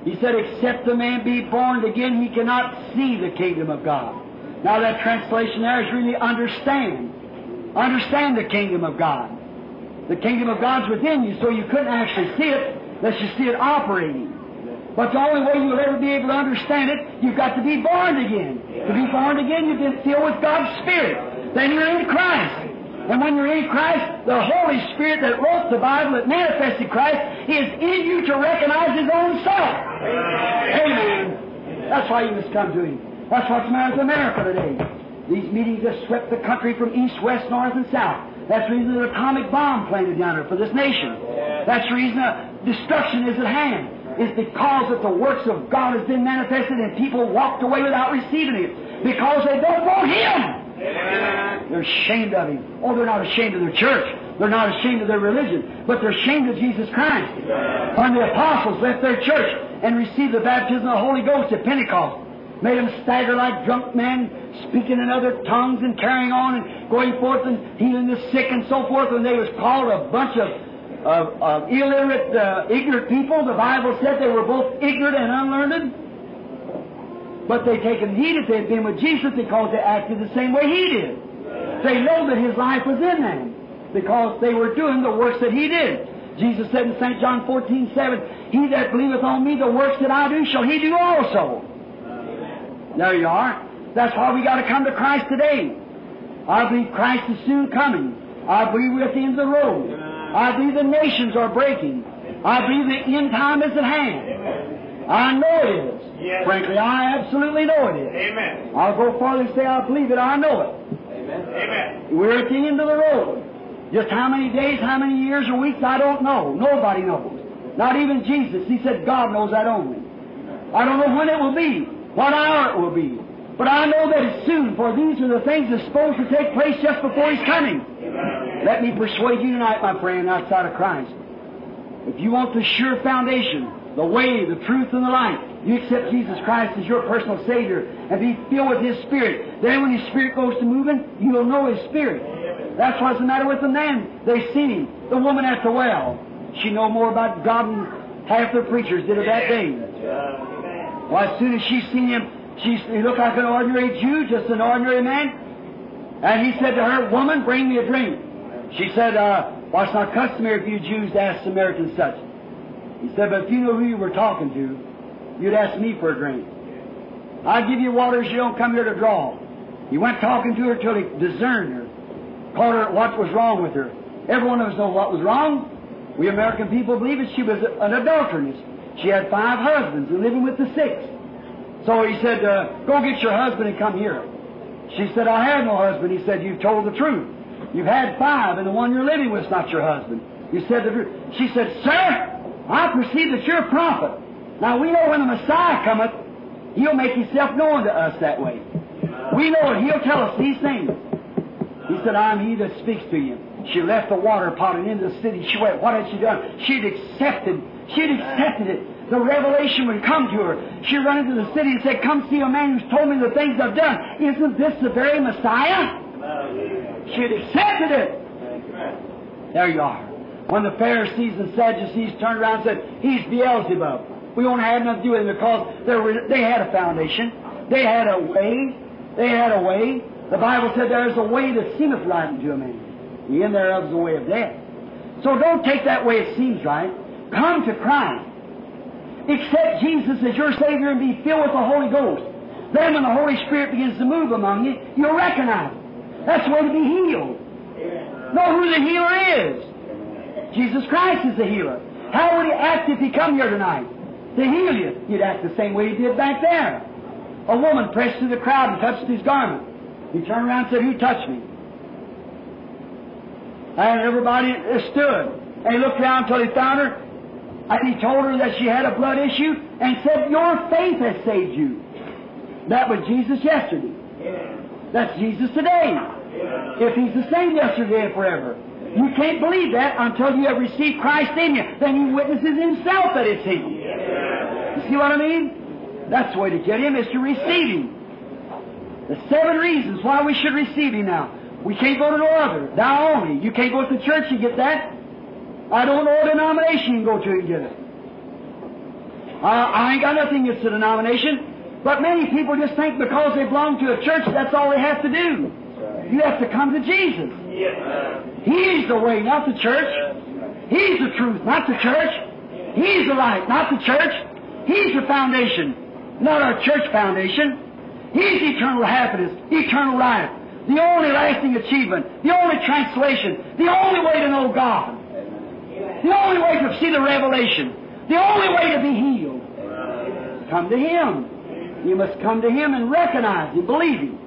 He said, "Except the man be born again, he cannot see the kingdom of God." Now that translation there is really understand. Understand the kingdom of God. The kingdom of God's within you, so you couldn't actually see it unless you see it operating. But the only way you'll ever be able to understand it, you've got to be born again. To be born again, you've got to deal with God's Spirit. Then you're in Christ. And when you're in Christ, the Holy Spirit that wrote the Bible, that manifested Christ, is in you to recognize His own self. Amen. That's why you must come to Him. That's what's the matter with America today. These meetings have swept the country from east, west, north, and south. That's the reason an atomic bomb planted down here for this nation. That's the reason destruction is at hand. It's because that the works of God has been manifested and people walked away without receiving it because they don't want Him. Amen. They're ashamed of Him. Oh, they're not ashamed of their church. They're not ashamed of their religion. But they're ashamed of Jesus Christ. Amen. When the apostles left their church, and received the baptism of the Holy Ghost at Pentecost. Made them stagger like drunk men, speaking in other tongues and carrying on and going forth and healing the sick and so forth. And they was called a bunch of, of, of illiterate, uh, ignorant people. The Bible said they were both ignorant and unlearned. But they taken heed if they had been with Jesus because they acted the same way He did. They know that His life was in them because they were doing the works that He did. Jesus said in Saint John fourteen seven, "He that believeth on me, the works that I do shall he do also." There you are. That's why we got to come to Christ today. I believe Christ is soon coming. I believe we're at the end of the road. I believe the nations are breaking. I believe the end time is at hand. I know it is. Yes. Frankly, I absolutely know it is. Amen. I'll go farther and say I believe it. I know it. Amen. We're at the end of the road. Just how many days, how many years or weeks, I don't know. Nobody knows. Not even Jesus. He said God knows that only. I don't know when it will be. What hour it will be. But I know that it's soon, for these are the things that's supposed to take place just before He's coming. Amen. Let me persuade you tonight, my friend, outside of Christ. If you want the sure foundation, the way, the truth, and the light, you accept Jesus Christ as your personal Savior and be filled with His Spirit. Then when His Spirit goes to moving, you'll know His Spirit. Amen. That's what's the matter with the man. They see him. The woman at the well. She know more about God than half the preachers did of that day. Yeah. Well, as soon as she seen him, she, he looked like an ordinary Jew, just an ordinary man. And he said to her, "Woman, bring me a drink." She said, uh, "Well, it's not customary for you Jews to ask Samaritans such." He said, "But if you knew who you were talking to, you'd ask me for a drink. I'll give you water so you don't come here to draw." He went talking to her till he discerned her, called her what was wrong with her. Every one of us knows what was wrong. We American people believe it. She was an adulteress. She had five husbands and living with the sixth. So he said, uh, "Go get your husband and come here." She said, "I have no husband." He said, "You've told the truth. You've had five, and the one you're living with is not your husband. You said the truth." She said, "Sir, I perceive that you're a prophet. Now we know when the Messiah cometh, He'll make Himself known to us that way. We know it. He'll tell us these things." He said, "I'm He that speaks to you." She left the water pot and into the city. She went. What had she done? She'd accepted She'd accepted it. The revelation would come to her. She ran into the city and said, "Come see a man who's told me the things I've done. Isn't this the very Messiah?" She'd accepted it. There you are. When the Pharisees and Sadducees turned around and said, "He's Beelzebub. We won't have nothing to do with him," because there were, they had a foundation. They had a way. They had a way. The Bible said there is a way that seemeth right unto a man. The end thereof is the way of death. So don't take that way it seems right. Come to Christ. Accept Jesus as your Savior and be filled with the Holy Ghost. Then when the Holy Spirit begins to move among you, you'll recognize it. That's the way to be healed. Know who the healer is. Jesus Christ is the healer. How would He act if He come here tonight? To heal you. He'd act the same way He did back there. A woman pressed through the crowd and touched His garment. He turned around and said, "Who touched me?" And everybody stood. And He looked around until He found her. And He told her that she had a blood issue and said, "Your faith has saved you." That was Jesus yesterday. Yeah. That's Jesus today. Yeah. If He's the same yesterday and forever. Yeah. You can't believe that until you have received Christ in you. Then He witnesses Himself that it's Him. Yeah. You see what I mean? That's the way to get Him, is to receive Him. The seven reasons why we should receive Him now. We can't go to no other. Thou only. You can't go to the church and get that. I don't know a denomination you can go to and get it. Uh, I ain't got nothing against the denomination, but many people just think because they belong to a church, that's all they have to do. You have to come to Jesus. He's the way, not the church. He's the truth, not the church. He's the light, not the church. He's the foundation, not our church foundation. He's eternal happiness, eternal life, the only lasting achievement, the only translation, the only way to know God. The only way to see the revelation. The only way to be healed. Come to Him. You must come to Him and recognize Him, believe Him.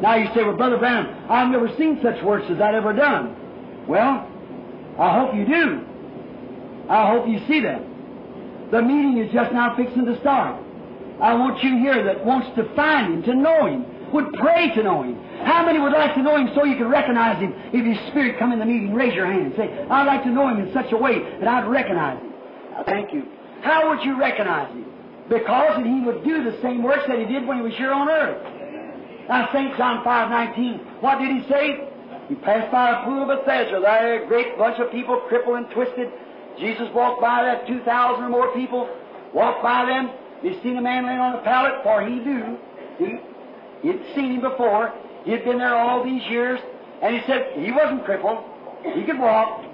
Now you say, "Well, Brother Branham, I've never seen such works as I've ever done." Well, I hope you do. I hope you see that. The meeting is just now fixing to start. I want you here that wants to find Him, to know Him, would pray to know Him. How many would like to know Him so you can recognize Him? If His Spirit come in the meeting, raise your hand and say, "I'd like to know Him in such a way that I'd recognize Him." Thank you. how would you recognize him? Because he would do the same works that he did when he was here on earth. Now, Saint John five nineteen, what did he say? He passed by a pool of Bethesda, there a great bunch of people, crippled and twisted. Jesus walked by that, two thousand or more people walked by them. They seen a man laying on a pallet, for he knew. He had seen him before. He had been there all these years. And he said, he wasn't crippled. He could walk.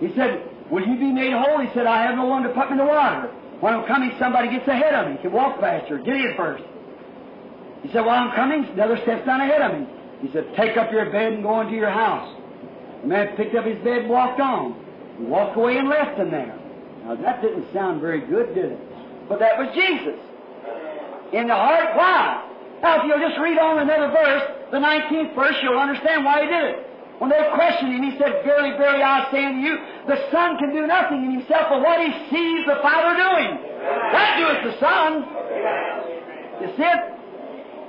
He said, will you be made whole? He said, I have no one to put me in the water. When I'm coming, somebody gets ahead of me. He can walk faster. Get in first. He said, while I'm coming, another step's down ahead of me. He said, take up your bed and go into your house. The man picked up his bed and walked on. He walked away and left him there. Now, that didn't sound very good, did it? But that was Jesus. In the heart, why? Now, if you'll just read on another verse, the nineteenth verse, you'll understand why he did it. When they questioned him, he said, verily, verily, I say unto you, the Son can do nothing in himself but what he sees the Father doing. That doeth the Son. You see it?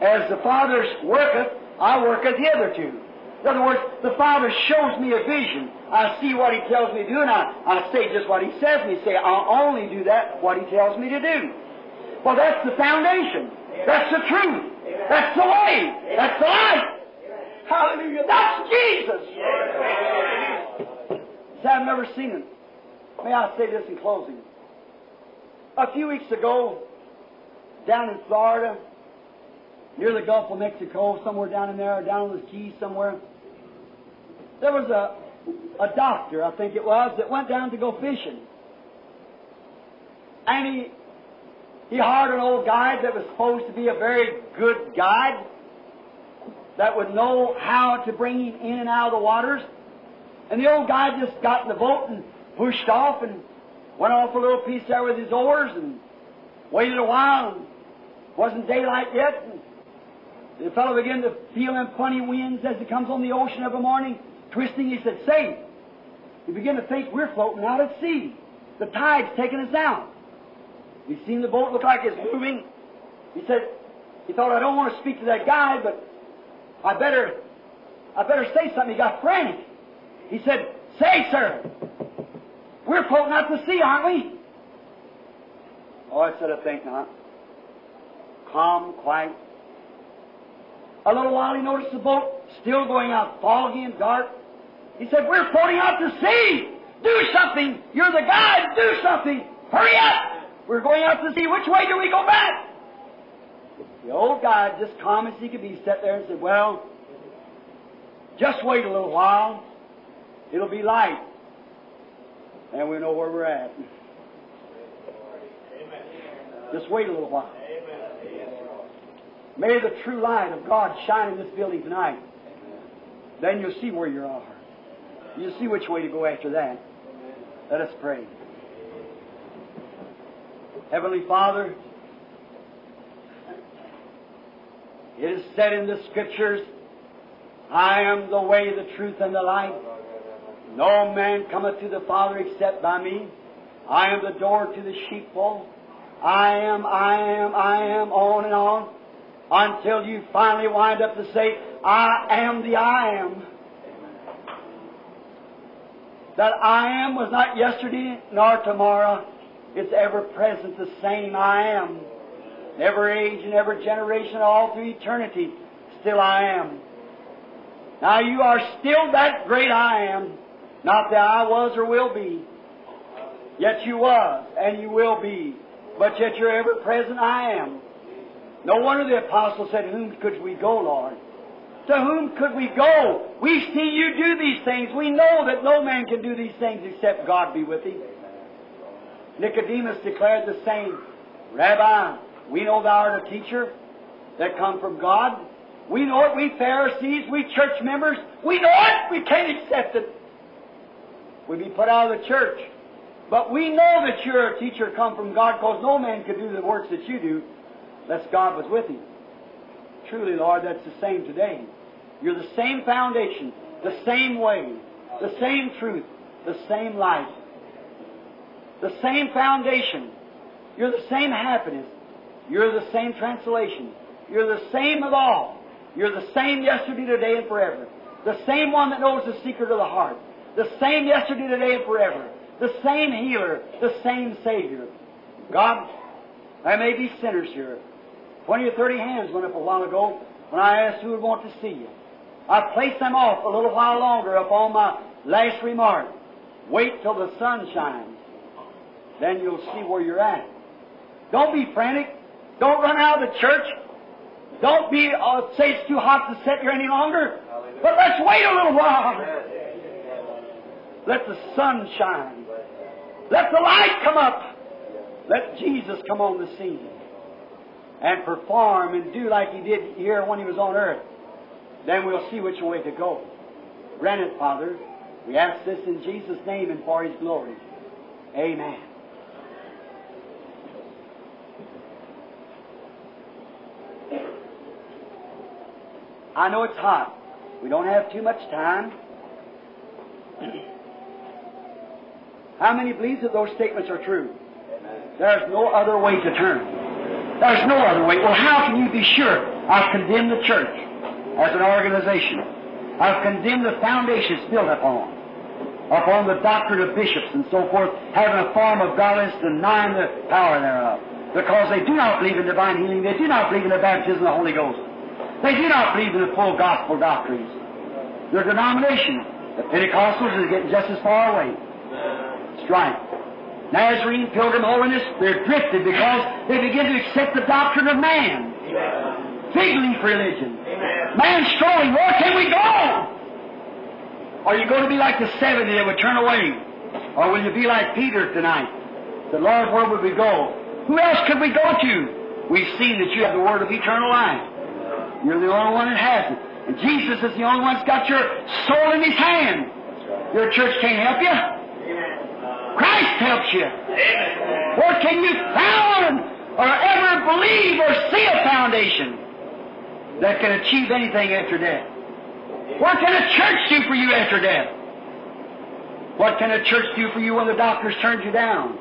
As the Father worketh, I worketh hitherto. In other words, the Father shows me a vision. I see what He tells me to do, and I, I say just what He says to me. Say, I'll only do that, what He tells me to do. Well, that's the foundation. That's the truth. That's the way. That's the life. Hallelujah. That's Jesus. See, I've never seen Him. May I say this in closing? A few weeks ago, down in Florida, near the Gulf of Mexico, somewhere down in there, down on the Keys somewhere, there was a a doctor, I think it was, that went down to go fishing. And he, he hired an old guide that was supposed to be a very good guide, that would know how to bring him in and out of the waters. And the old guy just got in the boat and pushed off and went off a little piece there with his oars and waited a while, and wasn't daylight yet. And the fellow began to feel them funny winds as he comes on the ocean every morning, twisting. He said, "Say," he began to think, "we're floating out at sea. The tide's taking us down." He's seen the boat look like it's moving. He said, he thought, "I don't want to speak to that guy, but I better, I better say something." He got frantic. He said, "Say, sir, we're floating out to sea, aren't we?" "Oh," I said, "I think not." Calm, quiet. A little while he noticed the boat still going out foggy and dark. He said, "We're floating out to sea. Do something. You're the guide. Do something. Hurry up. We're going out to sea. Which way do we go back?" The old guide, just calm as he could be, sat there and said, "Well, just wait a little while. It'll be light. And we know where we're at. Just wait a little while." May the true light of God shine in this building tonight. Then you'll see where you are. You'll see which way to go after that. Let us pray. Heavenly Father, it is said in the Scriptures, "I am the way, the truth, and the life. No man cometh to the Father except by me. I am the door to the sheepfold. I am, I am, I am," on and on, until you finally wind up to say, "I am the I am." That I am was not yesterday nor tomorrow. It's ever present, the same I am. In every age and every generation, all through eternity, still I am. Now you are still that great I am. Not that I was or will be. Yet you was and you will be. But yet you're ever present I am. No wonder the apostle said, "Whom could we go, Lord? To whom could we go? We see you do these things. We know that no man can do these things except God be with him." Nicodemus declared the same, "Rabbi, we know thou art a teacher that come from God. We know it, we Pharisees, we church members. We know it, we can't accept it. We'd be put out of the church. But we know that you're a teacher come from God, because no man could do the works that you do unless God was with him." Truly, Lord, that's the same today. You're the same foundation, the same way, the same truth, the same life, the same foundation. You're the same happiness. You're the same translation. You're the same of all. You're the same yesterday, today, and forever. The same one that knows the secret of the heart. The same yesterday, today, and forever. The same healer. The same Savior. God, there may be sinners here. Twenty or thirty hands went up a while ago when I asked who would want to see you. I placed them off a little while longer upon my last remark. Wait till the sun shines. Then you'll see where you're at. Don't be frantic. Don't run out of the church. Don't be, oh, say it's too hot to sit here any longer. Hallelujah. But let's wait a little while. Let the sun shine. Let the light come up. Let Jesus come on the scene and perform and do like He did here when He was on earth. Then we'll see which way to go. Grant it, Father. We ask this in Jesus' name and for His glory. Amen. I know it's hot. We don't have too much time. How many believes that those statements are true? There's no other way to turn. There's no other way. Well, how can you be sure? I've condemned the church as an organization. I've condemned the foundations built upon, upon the doctrine of bishops and so forth, having a form of godliness, denying the power thereof. Because they do not believe in divine healing. They do not believe in the baptism of the Holy Ghost. They do not believe in the full gospel doctrines. Their denomination, the Pentecostals, is getting just as far away. Strife. Nazarene, Pilgrim, Holiness, they're drifted because they begin to accept the doctrine of man. Fig leaf religion. Amen. Man's strolling. Where can we go? Are you going to be like the seventy that would turn away? Or will you be like Peter tonight? The Lord, where would we go? Who else could we go to? We've seen that you have the word of eternal life. You're the only one that has it. And Jesus is the only one that's got your soul in His hand. Right. Your church can't help you. Amen. Christ helps you. Amen. Or can you found or ever believe or see a foundation that can achieve anything after death? What can a church do for you after death? What can a church do for you when the doctors turn you down?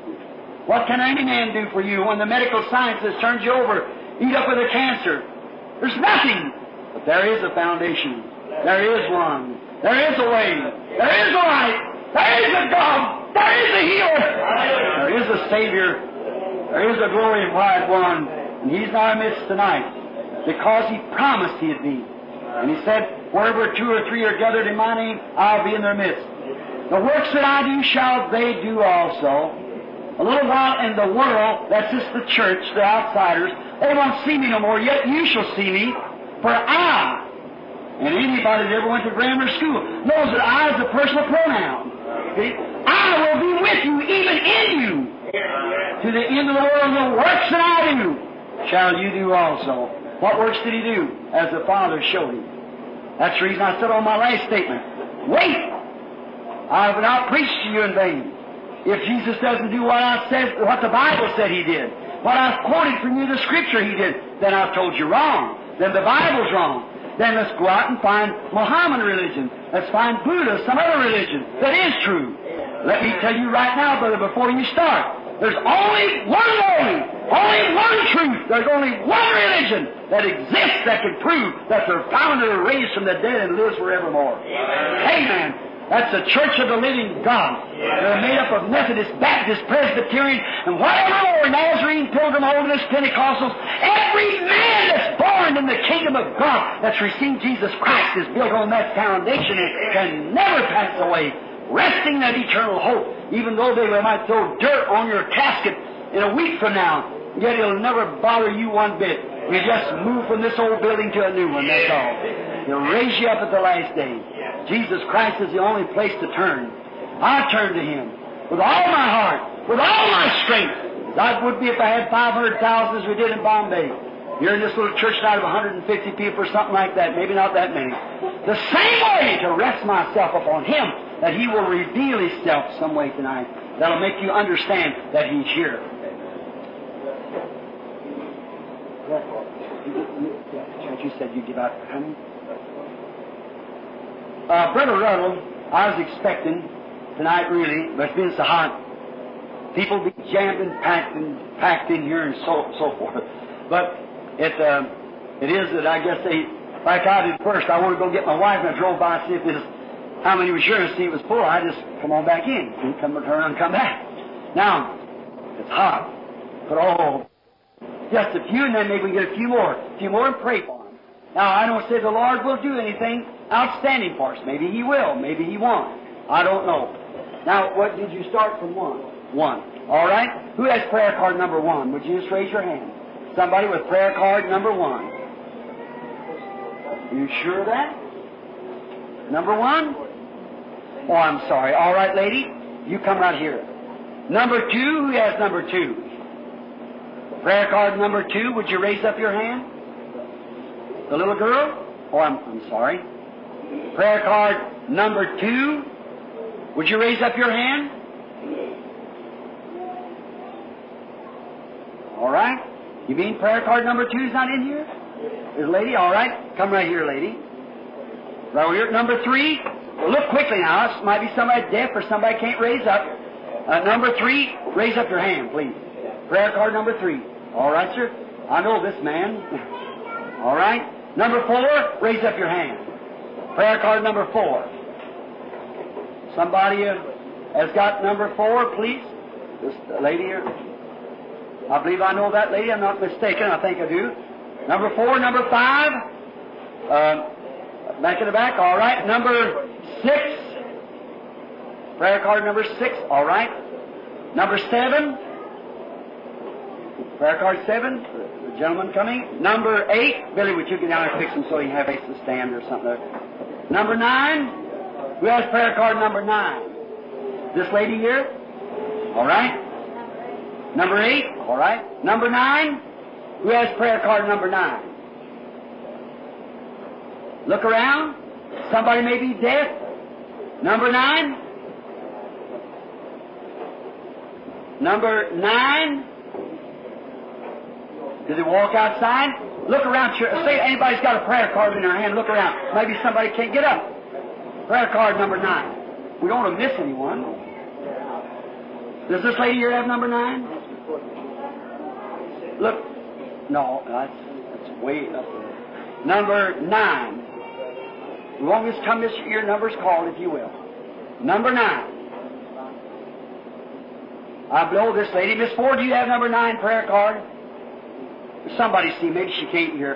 What can any man do for you when the medical sciences turns you over, eat up with a cancer? There's nothing, but there is a foundation. There is one. There is a way. There is a light. There is a God. There is a healer. There is a Savior. There is a glorified one. And He's in our midst tonight because He promised He'd be. And He said, wherever two or three are gathered in my name, I'll be in their midst. The works that I do shall they do also. A little while in the world, that's just the church, the outsiders, they won't see me no more, yet you shall see me, for I, and anybody that ever went to grammar school knows that I is a personal pronoun. See? I will be with you, even in you, to the end of the world, the works that I do shall you do also. What works did He do? As the Father showed Him. That's the reason I said on my last statement, wait, I have not preached to you in vain. If Jesus doesn't do what I said, what the Bible said He did, what I've quoted from you, the Scripture He did, then I've told you wrong. Then the Bible's wrong. Then let's go out and find Mohammedan religion. Let's find Buddha, some other religion that is true. Let me tell you right now, brother, before you start, there's only one Lord, only one truth. There's only one religion that exists that can prove that the founder raised from the dead and lives forevermore. Amen. Amen. That's the Church of the Living God. They're made up of Methodist, Baptist, Presbyterian, and whatever more, Nazarene, Pilgrim, Holiness, Pentecostals. Every man that's born in the kingdom of God that's received Jesus Christ is built on that foundation and can never pass away, resting that eternal hope, even though they might throw dirt on your casket in a week from now. Yet it'll never bother you one bit. You just move from this old building to a new one, that's all. He'll raise you up at the last day. Jesus Christ is the only place to turn. I turn to Him with all my heart, with all my strength, as I would be if I had five hundred thousand as we did in Bombay. You're in this little church tonight of one hundred fifty people or something like that, maybe not that many. The same way to rest myself upon Him, that He will reveal Himself some way tonight. That'll make you understand that He's here. You said you'd give out how many? Uh, Brother Ruddell, I was expecting tonight, really, but it's been so hot. People be jammed and packed and packed in here and so so forth. But it um, it is that I guess they, like I did first, I wanted to go get my wife, and I drove by and see if it was, how many was here, and see if it was full. I just come on back in and come return and come back. Now, it's hot. But oh, just a few, and then maybe we get a few more, a few more, and pray for them. Now, I don't say the Lord will do anything outstanding for us. Maybe He will. Maybe He won't. I don't know. Now, what did you start from one? One. All right? Who has prayer card number one? Would you just raise your hand? Somebody with prayer card number one. You sure of that? Number one? Oh, I'm sorry. All right, lady. You come right here. Number two? Who has number two? Prayer card number two, would you raise up your hand? The little girl? Oh, I'm, I'm sorry. Prayer card number two, would you raise up your hand? All right. You mean prayer card number two is not in here? Is a lady? All right. Come right here, lady. Right over here. Number three. Look quickly now. This might be somebody deaf or somebody can't raise up. Uh, number three, raise up your hand, please. Prayer card number three. All right, sir. I know this man. All right. Number four, raise up your hand. Prayer card number four. Somebody uh, has got number four, please. This lady here. I believe I know that lady. I'm not mistaken. I think I do. Number four, number five. Uh, back in the back. All right. Number six. Prayer card number six. All right. Number seven. Prayer card seven, the gentleman coming. Number eight, Billy, would you get down and fix him so he can have a stand or something there. Number nine, who has prayer card number nine? This lady here? All right. Number eight, all right. Number nine, who has prayer card number nine? Look around. Somebody may be deaf. Number nine. Number nine. Does he walk outside? Look around. Say anybody's got a prayer card in their hand. Look around. Maybe somebody can't get up. Prayer card number nine. We don't want to miss anyone. Does this lady here have number nine? Look. No, that's, that's way up there. Number nine. We won't miss, come miss your number's called, if you will. Number nine. I blow this lady. Miss Ford, do you have number nine prayer card? Somebody see, maybe she can't hear.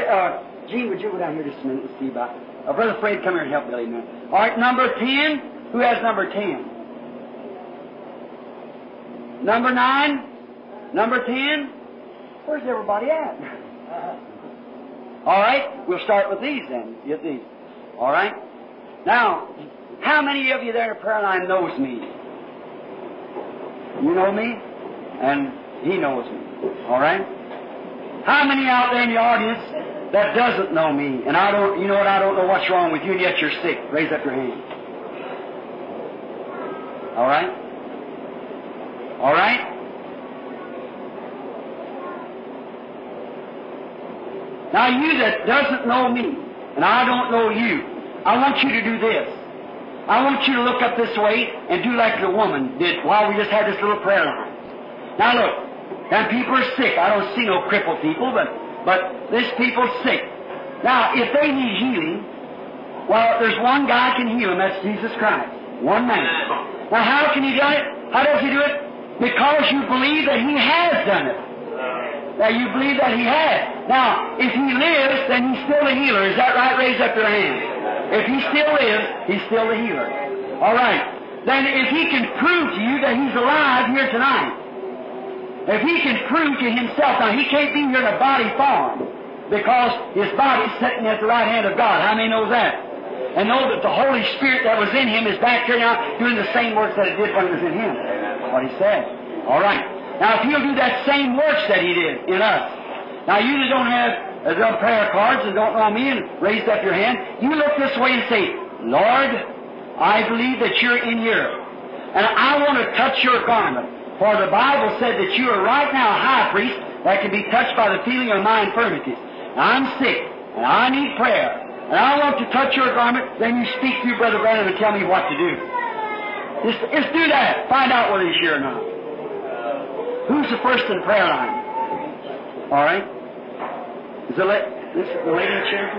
Uh, Gene, would you go down here just a minute and see about it? Uh, Brother Fred, come here and help Billy a minute. All right, number ten. Who has number ten? Number nine? Number ten? Where's everybody at? All right, we'll start with these then. Get these. All right. Now, how many of you there in the prayer line knows me? You know me, and he knows me. All right? How many out there in the audience that doesn't know me, and I don't, you know what, I don't know what's wrong with you, and yet you're sick? Raise up your hand. All right? All right? Now, you that doesn't know me, and I don't know you, I want you to do this. I want you to look up this way and do like the woman did while we just had this little prayer line. Now, look. And people are sick. I don't see no crippled people, but but this people's sick. Now, if they need healing, well, there's one guy can heal them. That's Jesus Christ. One man. Now, how can He do it? How does He do it? Because you believe that He has done it. That you believe that He has. Now, if He lives, then He's still the healer. Is that right? Raise up your hand. If He still lives, He's still the healer. All right. Then if He can prove to you that He's alive here tonight, if He can prove to Himself, now He can't be here in a body form because His body's sitting at the right hand of God. How many knows that? And know that the Holy Spirit that was in Him is back here now doing the same works that it did when it was in Him. That's what He said. All right. Now, if He'll do that same works that He did in us, now you that don't have uh, prayer cards and don't know me and raise up your hand, you look this way and say, Lord, I believe that You're in here, and I want to touch Your garment. For the Bible said that You are right now a high priest that can be touched by the feeling of my infirmities. Now, I'm sick, and I need prayer, and I want to touch Your garment. Then you speak to your Brother Branham and tell me what to do. Just, just do that. Find out whether He's here or not. Who's the first in the prayer line? All right. Is the, la- this is the lady in the chair?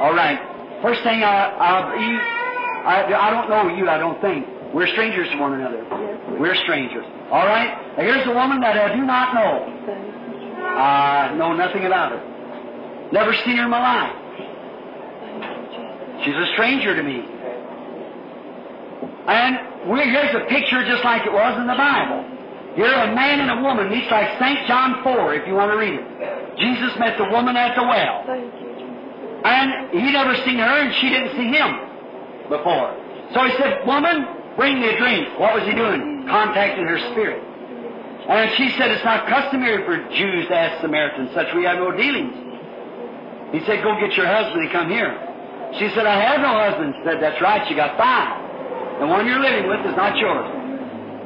All right. All right. First thing I, I'll eat, I, I don't know you, I don't think. We're strangers to one another. We're strangers. All right? Now here's a woman that I do not know. I know nothing about her. Never seen her in my life. She's a stranger to me. And we're, here's a picture just like it was in the Bible. Here a man and a woman meets like Saint John four, if you want to read it. Jesus met the woman at the well. And he never seen her, and she didn't see him before. So he said, "Woman, bring me a drink." What was he doing? Contacting her spirit. And she said, "It's not customary for Jews to ask Samaritans, such we have no dealings." He said, "Go get your husband and come here." She said, "I have no husband." He said, "That's right, you got five. The one you're living with is not yours."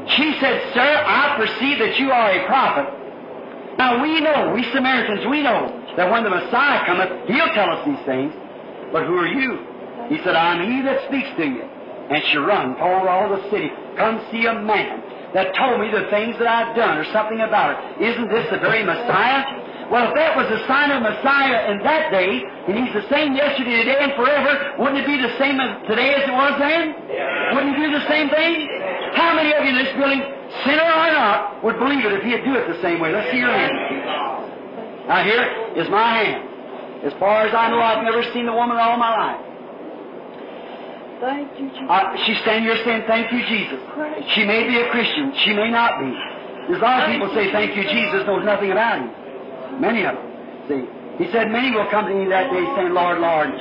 She said, "Sir, I perceive that you are a prophet." Now we know, we Samaritans, we know that when the Messiah cometh, he'll tell us these things. But who are you? He said, "I'm he that speaks to you." And she run, told all the city, "Come see a man that told me the things that I've done," or something about it. Isn't this the very Messiah? Well, if that was the sign of Messiah in that day, and he's the same yesterday, today, and forever, wouldn't it be the same today as it was then? Yeah. Wouldn't he do the same thing? How many of you in this building, sinner or not, would believe it if he'd do it the same way? Let's see your hand. Now here is my hand. As far as I know, I've never seen the woman all my life. Thank you, Jesus. Uh, she's standing here saying, "Thank you, Jesus." Christ. She may be a Christian. She may not be. There's a lot of people say, "Thank you, Jesus," knows nothing about him. Many of them. See, he said, "Many will come to me that day saying, 'Lord, Lord,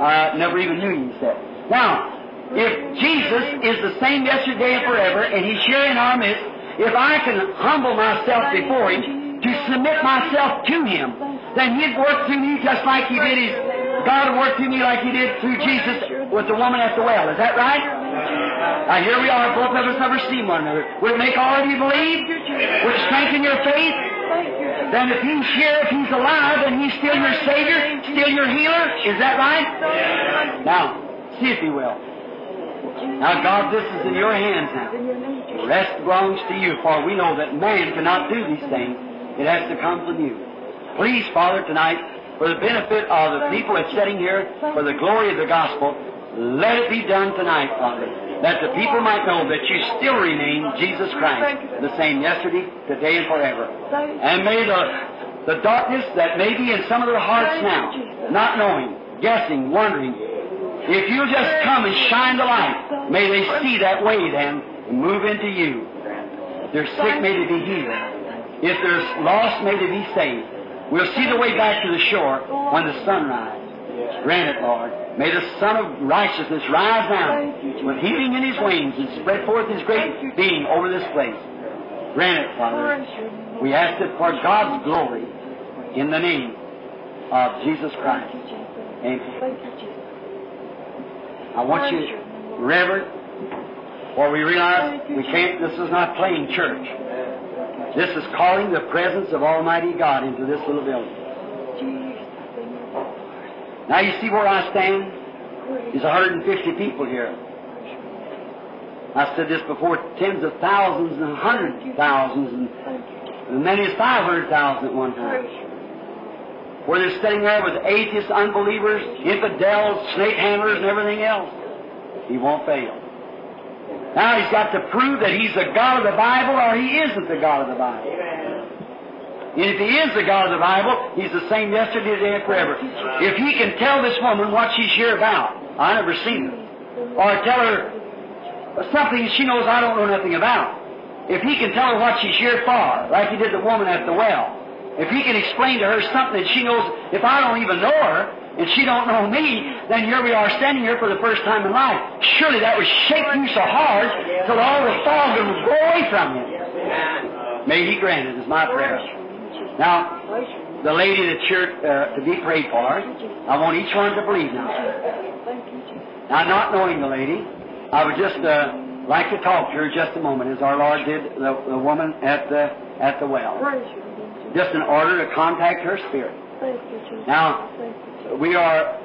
I never even knew you,'" he said. Now, if Jesus is the same yesterday and forever, and he's here in our midst, if I can humble myself before him, to submit myself to him, then he'd work through me just like he did his... God would work through me like he did through Jesus with the woman at the well. Is that right? Now, here we are, both of us never seen one another. Would it make all of you believe? Would it strengthen your faith? Then if he's here, if he's alive, then he's still your Savior, still your healer. Is that right? Now, see if he will. Now, God, this is in your hands now. The rest belongs to you, for we know that man cannot do these things. It has to come from you. Please, Father, tonight, for the benefit of the people that's sitting here, for the glory of the gospel, let it be done tonight, Father, that the people might know that you still remain Jesus Christ, the same yesterday, today, and forever. And may the, the darkness that may be in some of their hearts now, not knowing, guessing, wondering, if you just come and shine the light, may they see that way then and move into you. If they're sick, may they be healed. If they're lost, may they be saved. We'll see the way back to the shore when the sun rises. Grant it, Lord. May the sun of righteousness rise now with healing in his wings and spread forth his great being over this place. Grant it, Father. We ask it for God's glory in the name of Jesus Christ. Amen. I want you, Reverend, for we realize we can't, this is not playing church. This is calling the presence of Almighty God into this little building. Now you see where I stand? There's one hundred fifty people here. I said this before, tens of thousands and hundreds of thousands and as many as five hundred thousand at one time. Where they're sitting there with atheists, unbelievers, infidels, snake handlers, and everything else. He won't fail. Now he's got to prove that he's the God of the Bible or he isn't the God of the Bible. And if he is the God of the Bible, he's the same yesterday, today, and forever. If he can tell this woman what she's here about, I never seen her, or tell her something she knows I don't know nothing about. If he can tell her what she's here for, like he did the woman at the well, if he can explain to her something that she knows, if I don't even know her, and she don't know me, then here we are standing here for the first time in life. Surely that would shake you so hard till all the fog would go away from you. May he grant it is my prayer. Now, the lady that you're uh, to be prayed for, I want each one to believe now. Now, not knowing the lady, I would just uh, like to talk to her just a moment, as our Lord did the, the woman at the, at the well. Just in order to contact her spirit. Now, we are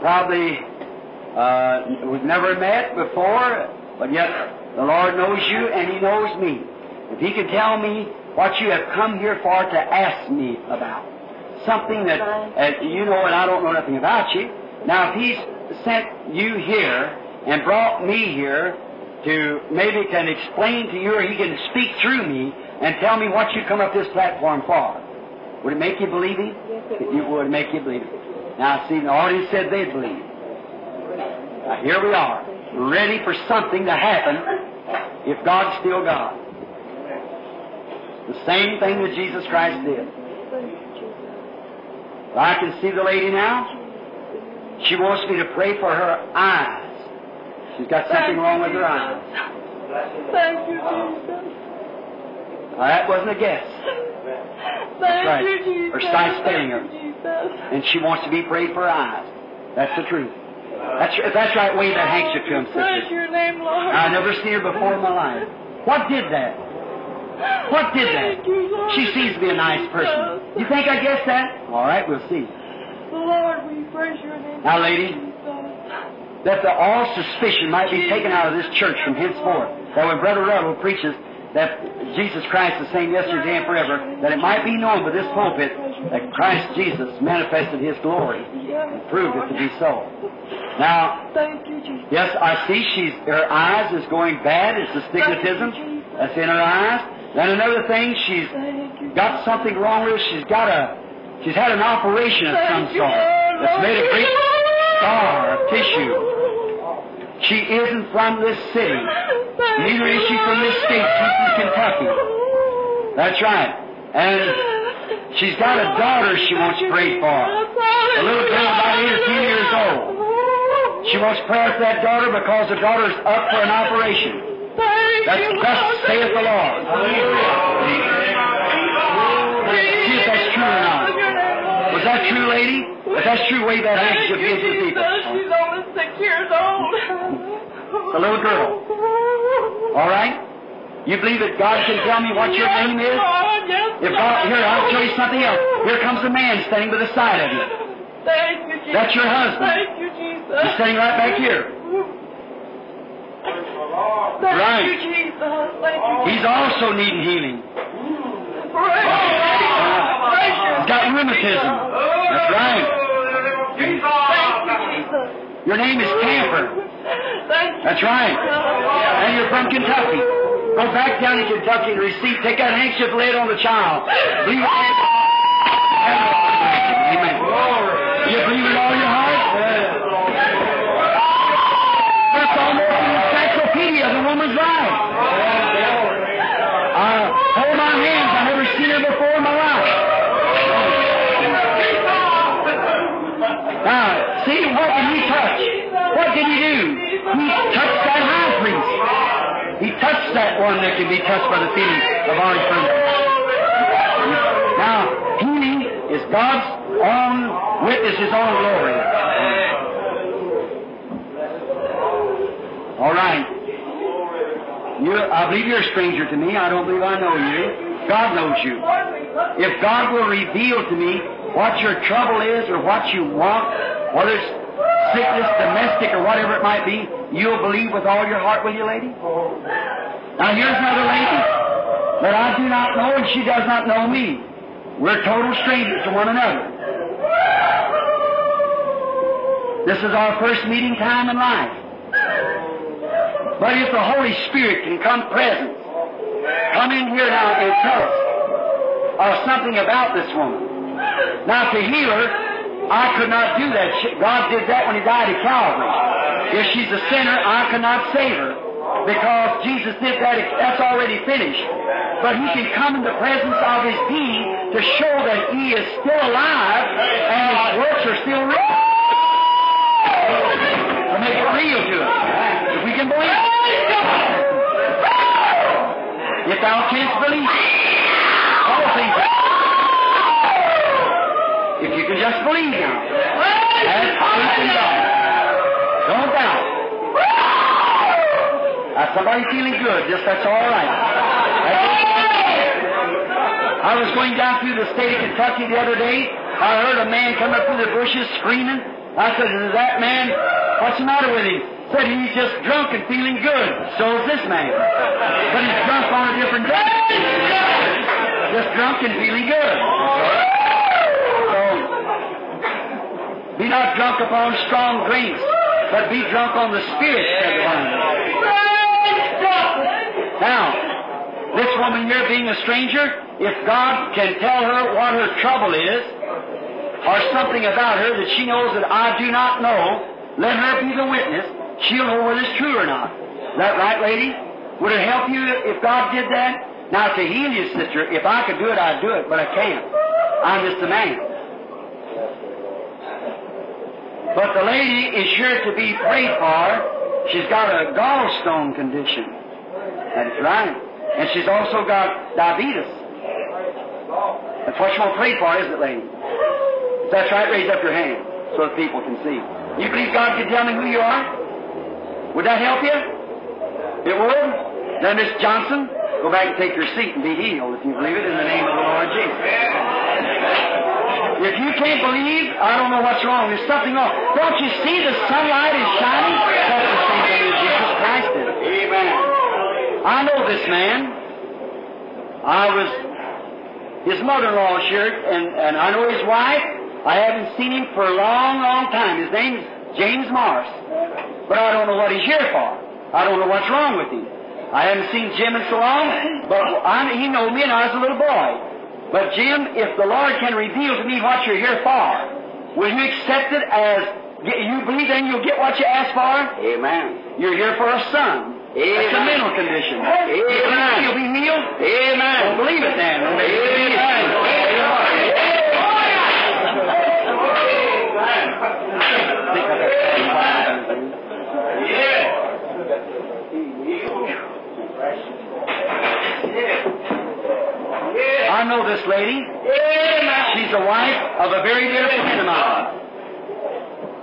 probably, uh, we've never met before, but yet the Lord knows you and He knows me. If He could tell me what you have come here for to ask me about, something that uh, you know and I don't know nothing about you. Now, if He sent you here and brought me here to maybe can explain to you, or he can speak through me and tell me what you come up this platform for. Would it make you believe him? Yes, it would. It would make you believe him. Now, see, the audience said they'd believe. Now, here we are, ready for something to happen if God's still God. The same thing that Jesus Christ did. Well, I can see the lady now. She wants me to pray for her eyes. She's got something wrong with her eyes. Thank you, Jesus. Now, that wasn't a guess. That's right. Her sight's failing her. And she wants to be prayed for her eyes. That's the truth. That's, if that's right, wave that handkerchief to him, sister. I've never seen her before in my life. What did that? What did that? She seems to be a nice person. You think I guessed that? All right, we'll see. Lord, we praise your name. Now, lady, that the all suspicion might be taken out of this church from henceforth, that when Brother Ruddell preaches that Jesus Christ is the same yesterday, today, and forever, that it might be known by this pulpit that Christ Jesus manifested His glory and proved it to be so. Now, yes, I see she's, her eyes is going bad. It's astigmatism that's in her eyes. Then another thing, she's got something wrong with her. She's got a, she's had an operation of some sort that's made a great scar of tissue. She isn't from this city. Neither is she from this state. She's from Kentucky. That's right. And she's got a daughter she wants prayed for. A little girl about eighteen years old. She wants prayer for that daughter because the daughter's up for an operation. That's thus saith the Lord. See if that's true or not. Was that true, lady? If that's true, wave that handkerchief into the people. She's only six years old. It's a little girl. All right? You believe that God can tell me what yes, your name is? God, yes, if God, here, I'll tell you something else. Here comes a man standing by the side of you. Thank you, Jesus. That's your husband. Thank you, Jesus. He's standing right back here. Thank right. You, Jesus. Thank you, Jesus. He's also needing healing. Praise God. Praise God. He's got rheumatism. That's right. Your name is Tamper. That's right. And you're from Kentucky. Go back down to Kentucky and receive. Take that handkerchief, lay it on the child. Believe it. Amen. You believe it all your heart? That's almost an encyclopedia of the woman's life. Uh, hold my hands. I've never seen her before in my life. Now, see, what did he touch? What did he do? He touched that high priest. He touched that one that can be touched by the feelings of our infirmity. Now, healing is God's own witness, His own glory. All right. You're, I believe you're a stranger to me. I don't believe I know you. God knows you. If God will reveal to me what your trouble is or what you want, whether it's sickness, domestic, or whatever it might be, you'll believe with all your heart, will you, lady? Now, here's another lady that I do not know, and she does not know me. We're total strangers to one another. This is our first meeting time in life. But if the Holy Spirit can come present, come in here now and tell us uh, something about this woman. Now, to heal her, I could not do that. She, God did that when He died at Calvary. If she's a sinner, I could not save her because Jesus did that. That's already finished. But He can come in the presence of His being to show that He is still alive and His works are still real. To make it real to us. If we can believe it. If thou canst believe it, all things are. If you can just believe now. That's faith in God. Don't doubt. Now, somebody feeling good, just that's all right. That's I was going down through the state of Kentucky the other day. I heard a man come up through the bushes screaming. I said, is that man? What's the matter with him? He said, he's just drunk and feeling good. So is this man. But he's drunk on a different day. Just drunk and feeling good. Be not drunk upon strong drinks, but be drunk on the Spirit. Yeah. Now, this woman here being a stranger, if God can tell her what her trouble is, or something about her that she knows that I do not know, let her be the witness. She'll know whether it's true or not. Is that right, lady? Would it help you if God did that? Now, to heal you, sister, if I could do it, I'd do it, but I can't. I'm just a man. But the lady is sure to be prayed for. She's got a gallstone condition. That's right. And she's also got diabetes. That's what you want to pray for, isn't it, lady? That's right. Raise up your hand so that people can see. You believe God can tell me who you are? Would that help you? It would? Now, Miss Johnson, go back and take your seat and be healed if you believe it in the name of the Lord Jesus. If you can't believe, I don't know what's wrong. There's something wrong. Don't you see the sunlight is shining? That's the same thing that Jesus Christ did. Amen. I know this man. I was his mother-in-law's shirt, and, and I know his wife. I haven't seen him for a long, long time. His name's James Morris. But I don't know what he's here for. I don't know what's wrong with him. I haven't seen Jim in so long, but I, he knew me and I was a little boy. But Jim, if the Lord can reveal to me what you're here for, will you accept it as you believe then you'll get what you ask for? Amen. You're here for a son. Amen. It's a mental condition. Amen. You'll be healed? Amen. Don't believe it then. Amen. Amen. I know this lady. She's the wife of a very dear friend of mine.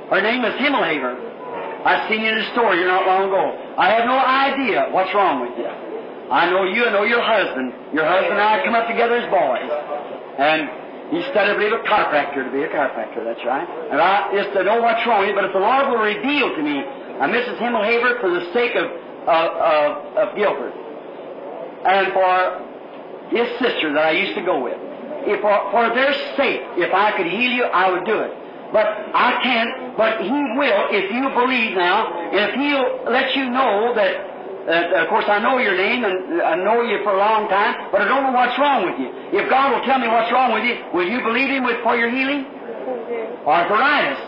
Her name is Himmelhaver. I seen you in a store here not long ago. I have no idea what's wrong with you. I know you. I know your husband. Your husband and I come up together as boys. And he studied, I believe, a chiropractor to be a chiropractor. That's right. And I just to know what's wrong with you, but if the Lord will reveal to me, I'm Missus Himmelhaver for the sake of, of, of, of Gilbert and for his sister that I used to go with, if for, for their sake, if I could heal you, I would do it. But I can't. But He will if you believe now, if He'll let you know that. Uh, of course, I know your name, and I know you for a long time, but I don't know what's wrong with you. If God will tell me what's wrong with you, will you believe Him with, for your healing? Arthritis.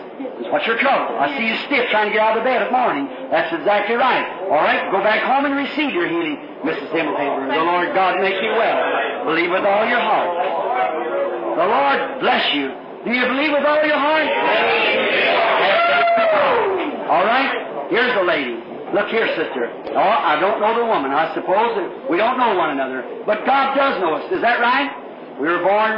What's your trouble? I see you stiff trying to get out of bed in the morning. That's exactly right. All right, go back home and receive your healing, Missus Himmelhaver. The Lord God makes you well. Believe with all your heart. The Lord bless you. Do you believe with all your heart? All right, here's the lady. Look here, sister. Oh, I don't know the woman. I suppose that we don't know one another. But God does know us. Is that right? We were born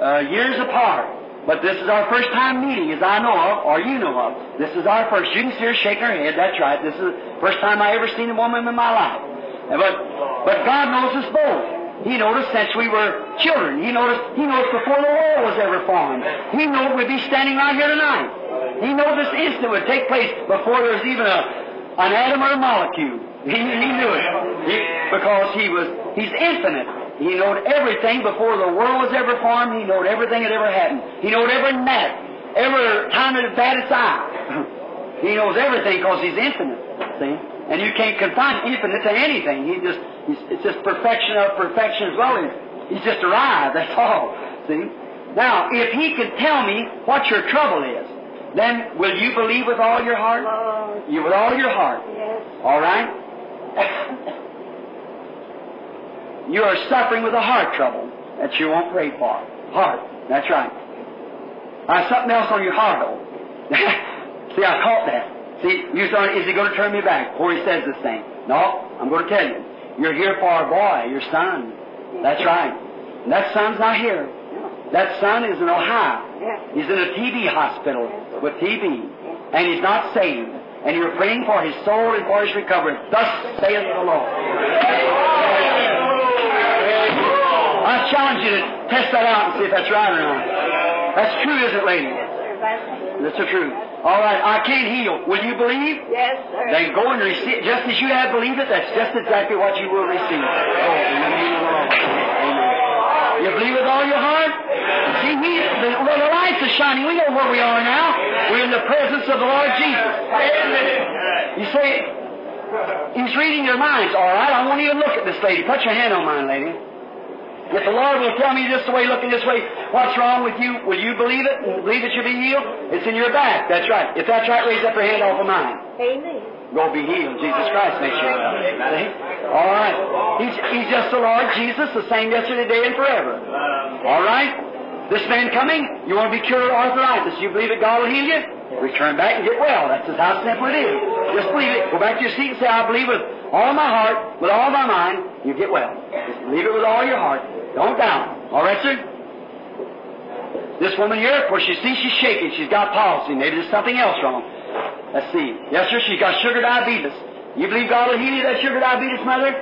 uh, years apart. But this is our first time meeting, as I know of, or you know of. This is our first. You can see her shaking her head. That's right. This is the first time I ever seen a woman in my life. But, but God knows us both. He noticed since we were children. He noticed, he noticed before the world was ever formed. He knew we'd be standing right here tonight. He knew this instant would take place before there was even a... an atom or a molecule. He, he knew it. He, because he was, he's infinite. He knowed everything before the world was ever formed. He knowed everything that ever happened. He knowed every gnat, every time it bat its eye. He knows everything because he's infinite. See? And you can't confine infinite to anything. He just, he's, it's just perfection of perfection as well. He's, he's just arrived, that's all. See? Now, if he could tell me what your trouble is, then will you believe with all your heart? Lord. You with all your heart. Yes. All right? You are suffering with a heart trouble that you won't pray for. Heart. That's right. I have something else on your heart, though. See, I caught that. See, you thought, is he going to turn me back before he says this thing? No, I'm going to tell you. You're here for a boy, your son. Yes. That's right. And that son's not here. That son is in Ohio. He's in a T B hospital with T B. And he's not saved. And you're praying for his soul and for his recovery. Thus saith the Lord. I challenge you to test that out and see if that's right or not. That's true, isn't it, lady? That's the truth. All right, I can't heal. Will you believe? Yes, sir. Then go and receive. Just as you have believed it, that's just exactly what you will receive. Oh, in the name of the Lord. Amen. You believe with all your heart? See, we, the, well, the lights are shining. We know where we are now. We're in the presence of the Lord Jesus. You say, He's reading your minds. All right, I won't even look at this lady. Put your hand on mine, lady. If the Lord will tell me this way, looking this way, what's wrong with you? Will you believe it and believe that you'll be healed? It's in your back. That's right. If that's right, raise up your hand off of mine. Amen. Go be healed. Jesus Christ makes you well. Amen. All right. He's, he's just the Lord Jesus, the same yesterday, today, and forever. All right. This man coming, you want to be cured of arthritis. You believe that God will heal you? Return back and get well. That's just how simple it is. Just believe it. Go back to your seat and say, I believe with all my heart, with all my mind, you get well. Just believe it with all your heart. Don't doubt. All right, sir? This woman here, of course, you see she's shaking. She's got palsy. Maybe there's something else wrong. Let's see. Yes, sir, she's got sugar diabetes. You believe God will heal you that sugar diabetes, Mother?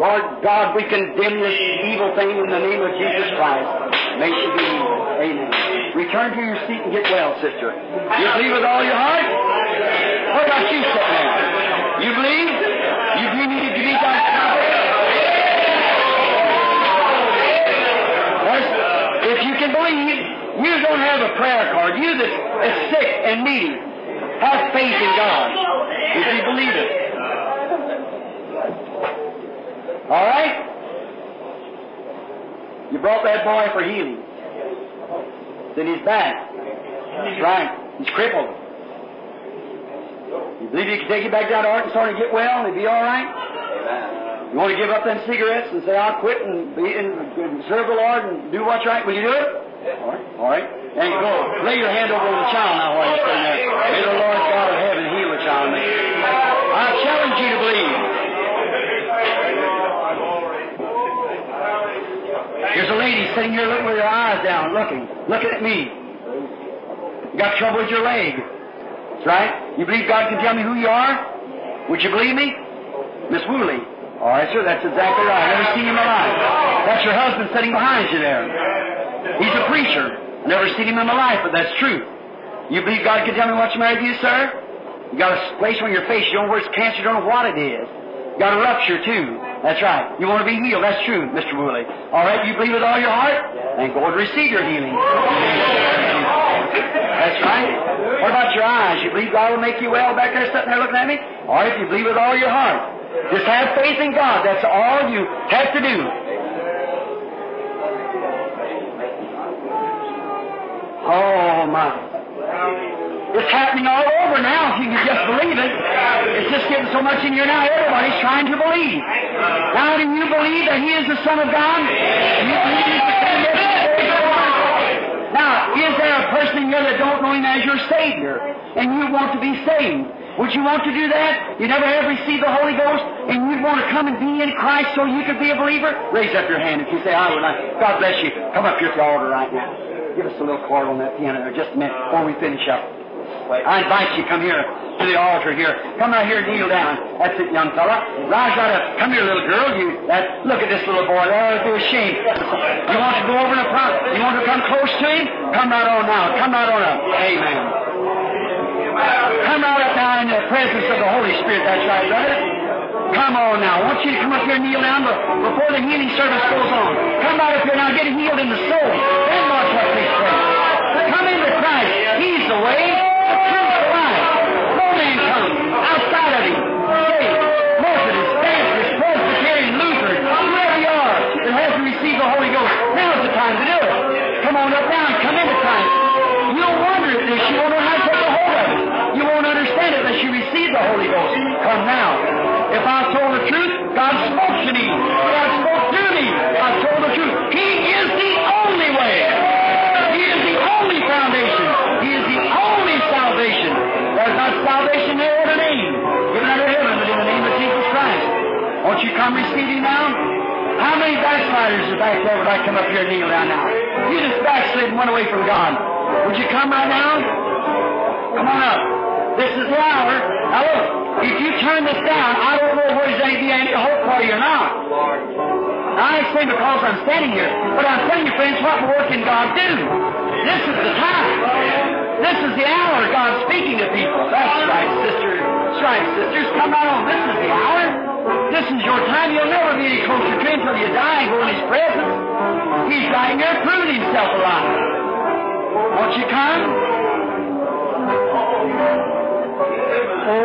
Lord God, we condemn this evil thing in the name of Jesus Christ. May she be healed. Amen. Return to your seat and get well, sister. You believe with all your heart? What about you, sitting there? You believe? You believe you need to be God's prophet? If you can believe, you don't have a prayer card. You that's is sick and needy. Have faith in God. If you believe it. All right? You brought that boy for healing. Then he's back. That's right. He's crippled. You believe you can take him back down to Arkansas and get well and he'll be all right? You want to give up them cigarettes and say, I'll quit and, be, and serve the Lord and do what's right? Will you do it? All right. All right. And go. Lay your hand over the child now while you're sitting there. May the Lord God of heaven heal the child. I challenge you to believe. Here's a lady sitting here looking with her eyes down, looking, looking at me. You got trouble with your leg. That's right. You believe God can tell me who you are? Would you believe me? Miss Woolley. All right, sir, that's exactly right. I've never seen him alive. That's your husband sitting behind you there. He's a preacher. Never seen him in my life, but that's true. You believe God can tell me what's married to you, sir? You got a place on your face. You don't know where it's cancer. You don't know what it is. You got a rupture, too. That's right. You want to be healed. That's true, Mister Woolley. All right, you believe with all your heart? Then go and receive your healing. That's right. What about your eyes? You believe God will make you well back there sitting there looking at me? All right, you believe with all your heart. Just have faith in God. That's all you have to do. Oh, my. It's happening all over now, if you can just believe it. It's just getting so much in here now, everybody's trying to believe. Now, do you believe that He is the Son of God? Do you believe He's the Son of God? Now, is there a person in here that don't know Him as your Savior, and you want to be saved? Would you want to do that? You never have received the Holy Ghost, and you'd want to come and be in Christ so you could be a believer? Raise up your hand if you say, I would like. God bless you. Come up here to the altar right now. Give us a little chord on that piano there just a minute before we finish up. I invite you, come here to the altar here. Come right here and kneel down. That's it, young fella. Rise right up. Come here, little girl. You that, look at this little boy there. It'd be a shame. You want to go over in the front? You want to come close to him? Come right on now. Come right on up. Amen. Come right up now in the presence of the Holy Spirit. That's right, brother. Come on now. I want you to come up here and kneel down before the healing service goes on. Come right up here now. Get healed in the soul. Then watch what we say. Come into Christ. He's the way, the truth, the life. No man comes outside of Him. Faith, Methodist, Baptist, Presbyterian, Lutheran, whoever you are that hasn't received the Holy Ghost, now's the time to do it. Come on up now and come into Christ. You'll wonder at this. You won't know how to take a hold of it. You won't understand it unless you receive the Holy Ghost. Come now. If I told the truth, God spoke to me. God spoke to me. I told the truth. He is the only way. He is the only foundation. He is the only salvation. There's not salvation in any other name. Given under heaven, but in the name of Jesus Christ. Won't you come receive Him now? How many backsliders are back there would I come up here and kneel down now? You just backslid and went away from God. Would you come right now? Come on up. This is the hour. Now look, if you turn this down, I don't know whether there's any hope for you or not. I ain't saying because I'm standing here, but I'm telling you, friends, what work can God do? This is the time. This is the hour God's speaking to people. That's right, sister. That's right, sisters. Come on on. This is the hour. This is your time. You'll never be any closer to Him until you die and go in His presence. He's right there proving Himself alive. Won't you come? Oh,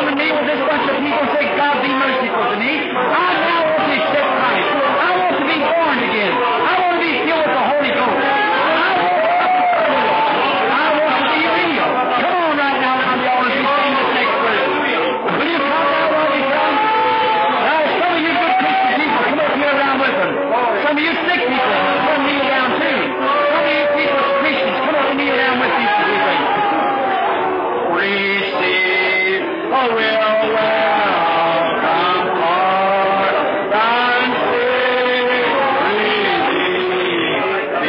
down to me with this bunch of people and say, God be merciful to me. I now want to accept Christ. I want to be born again. I want to be filled with the Holy Ghost. I want to be real. I want to be real. Come on right now, come on, y'all, as we sing this next verse. Will you come now while you come? Now, some of you good Christian people, come up here around with them. Some of you sick people, come and kneel down too. Some of you people, Christians, come up and kneel down with these people. Receive, oh well, well, come Lord, thine Spirit, receive, because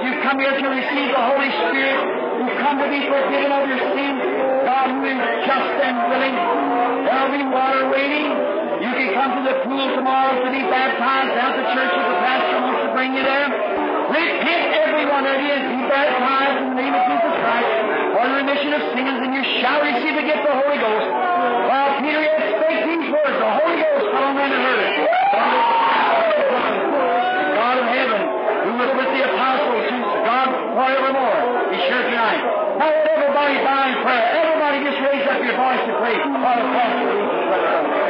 you come with them, sinner, come with you. I give everybody by prayer. Everybody just raise up your voice to pray.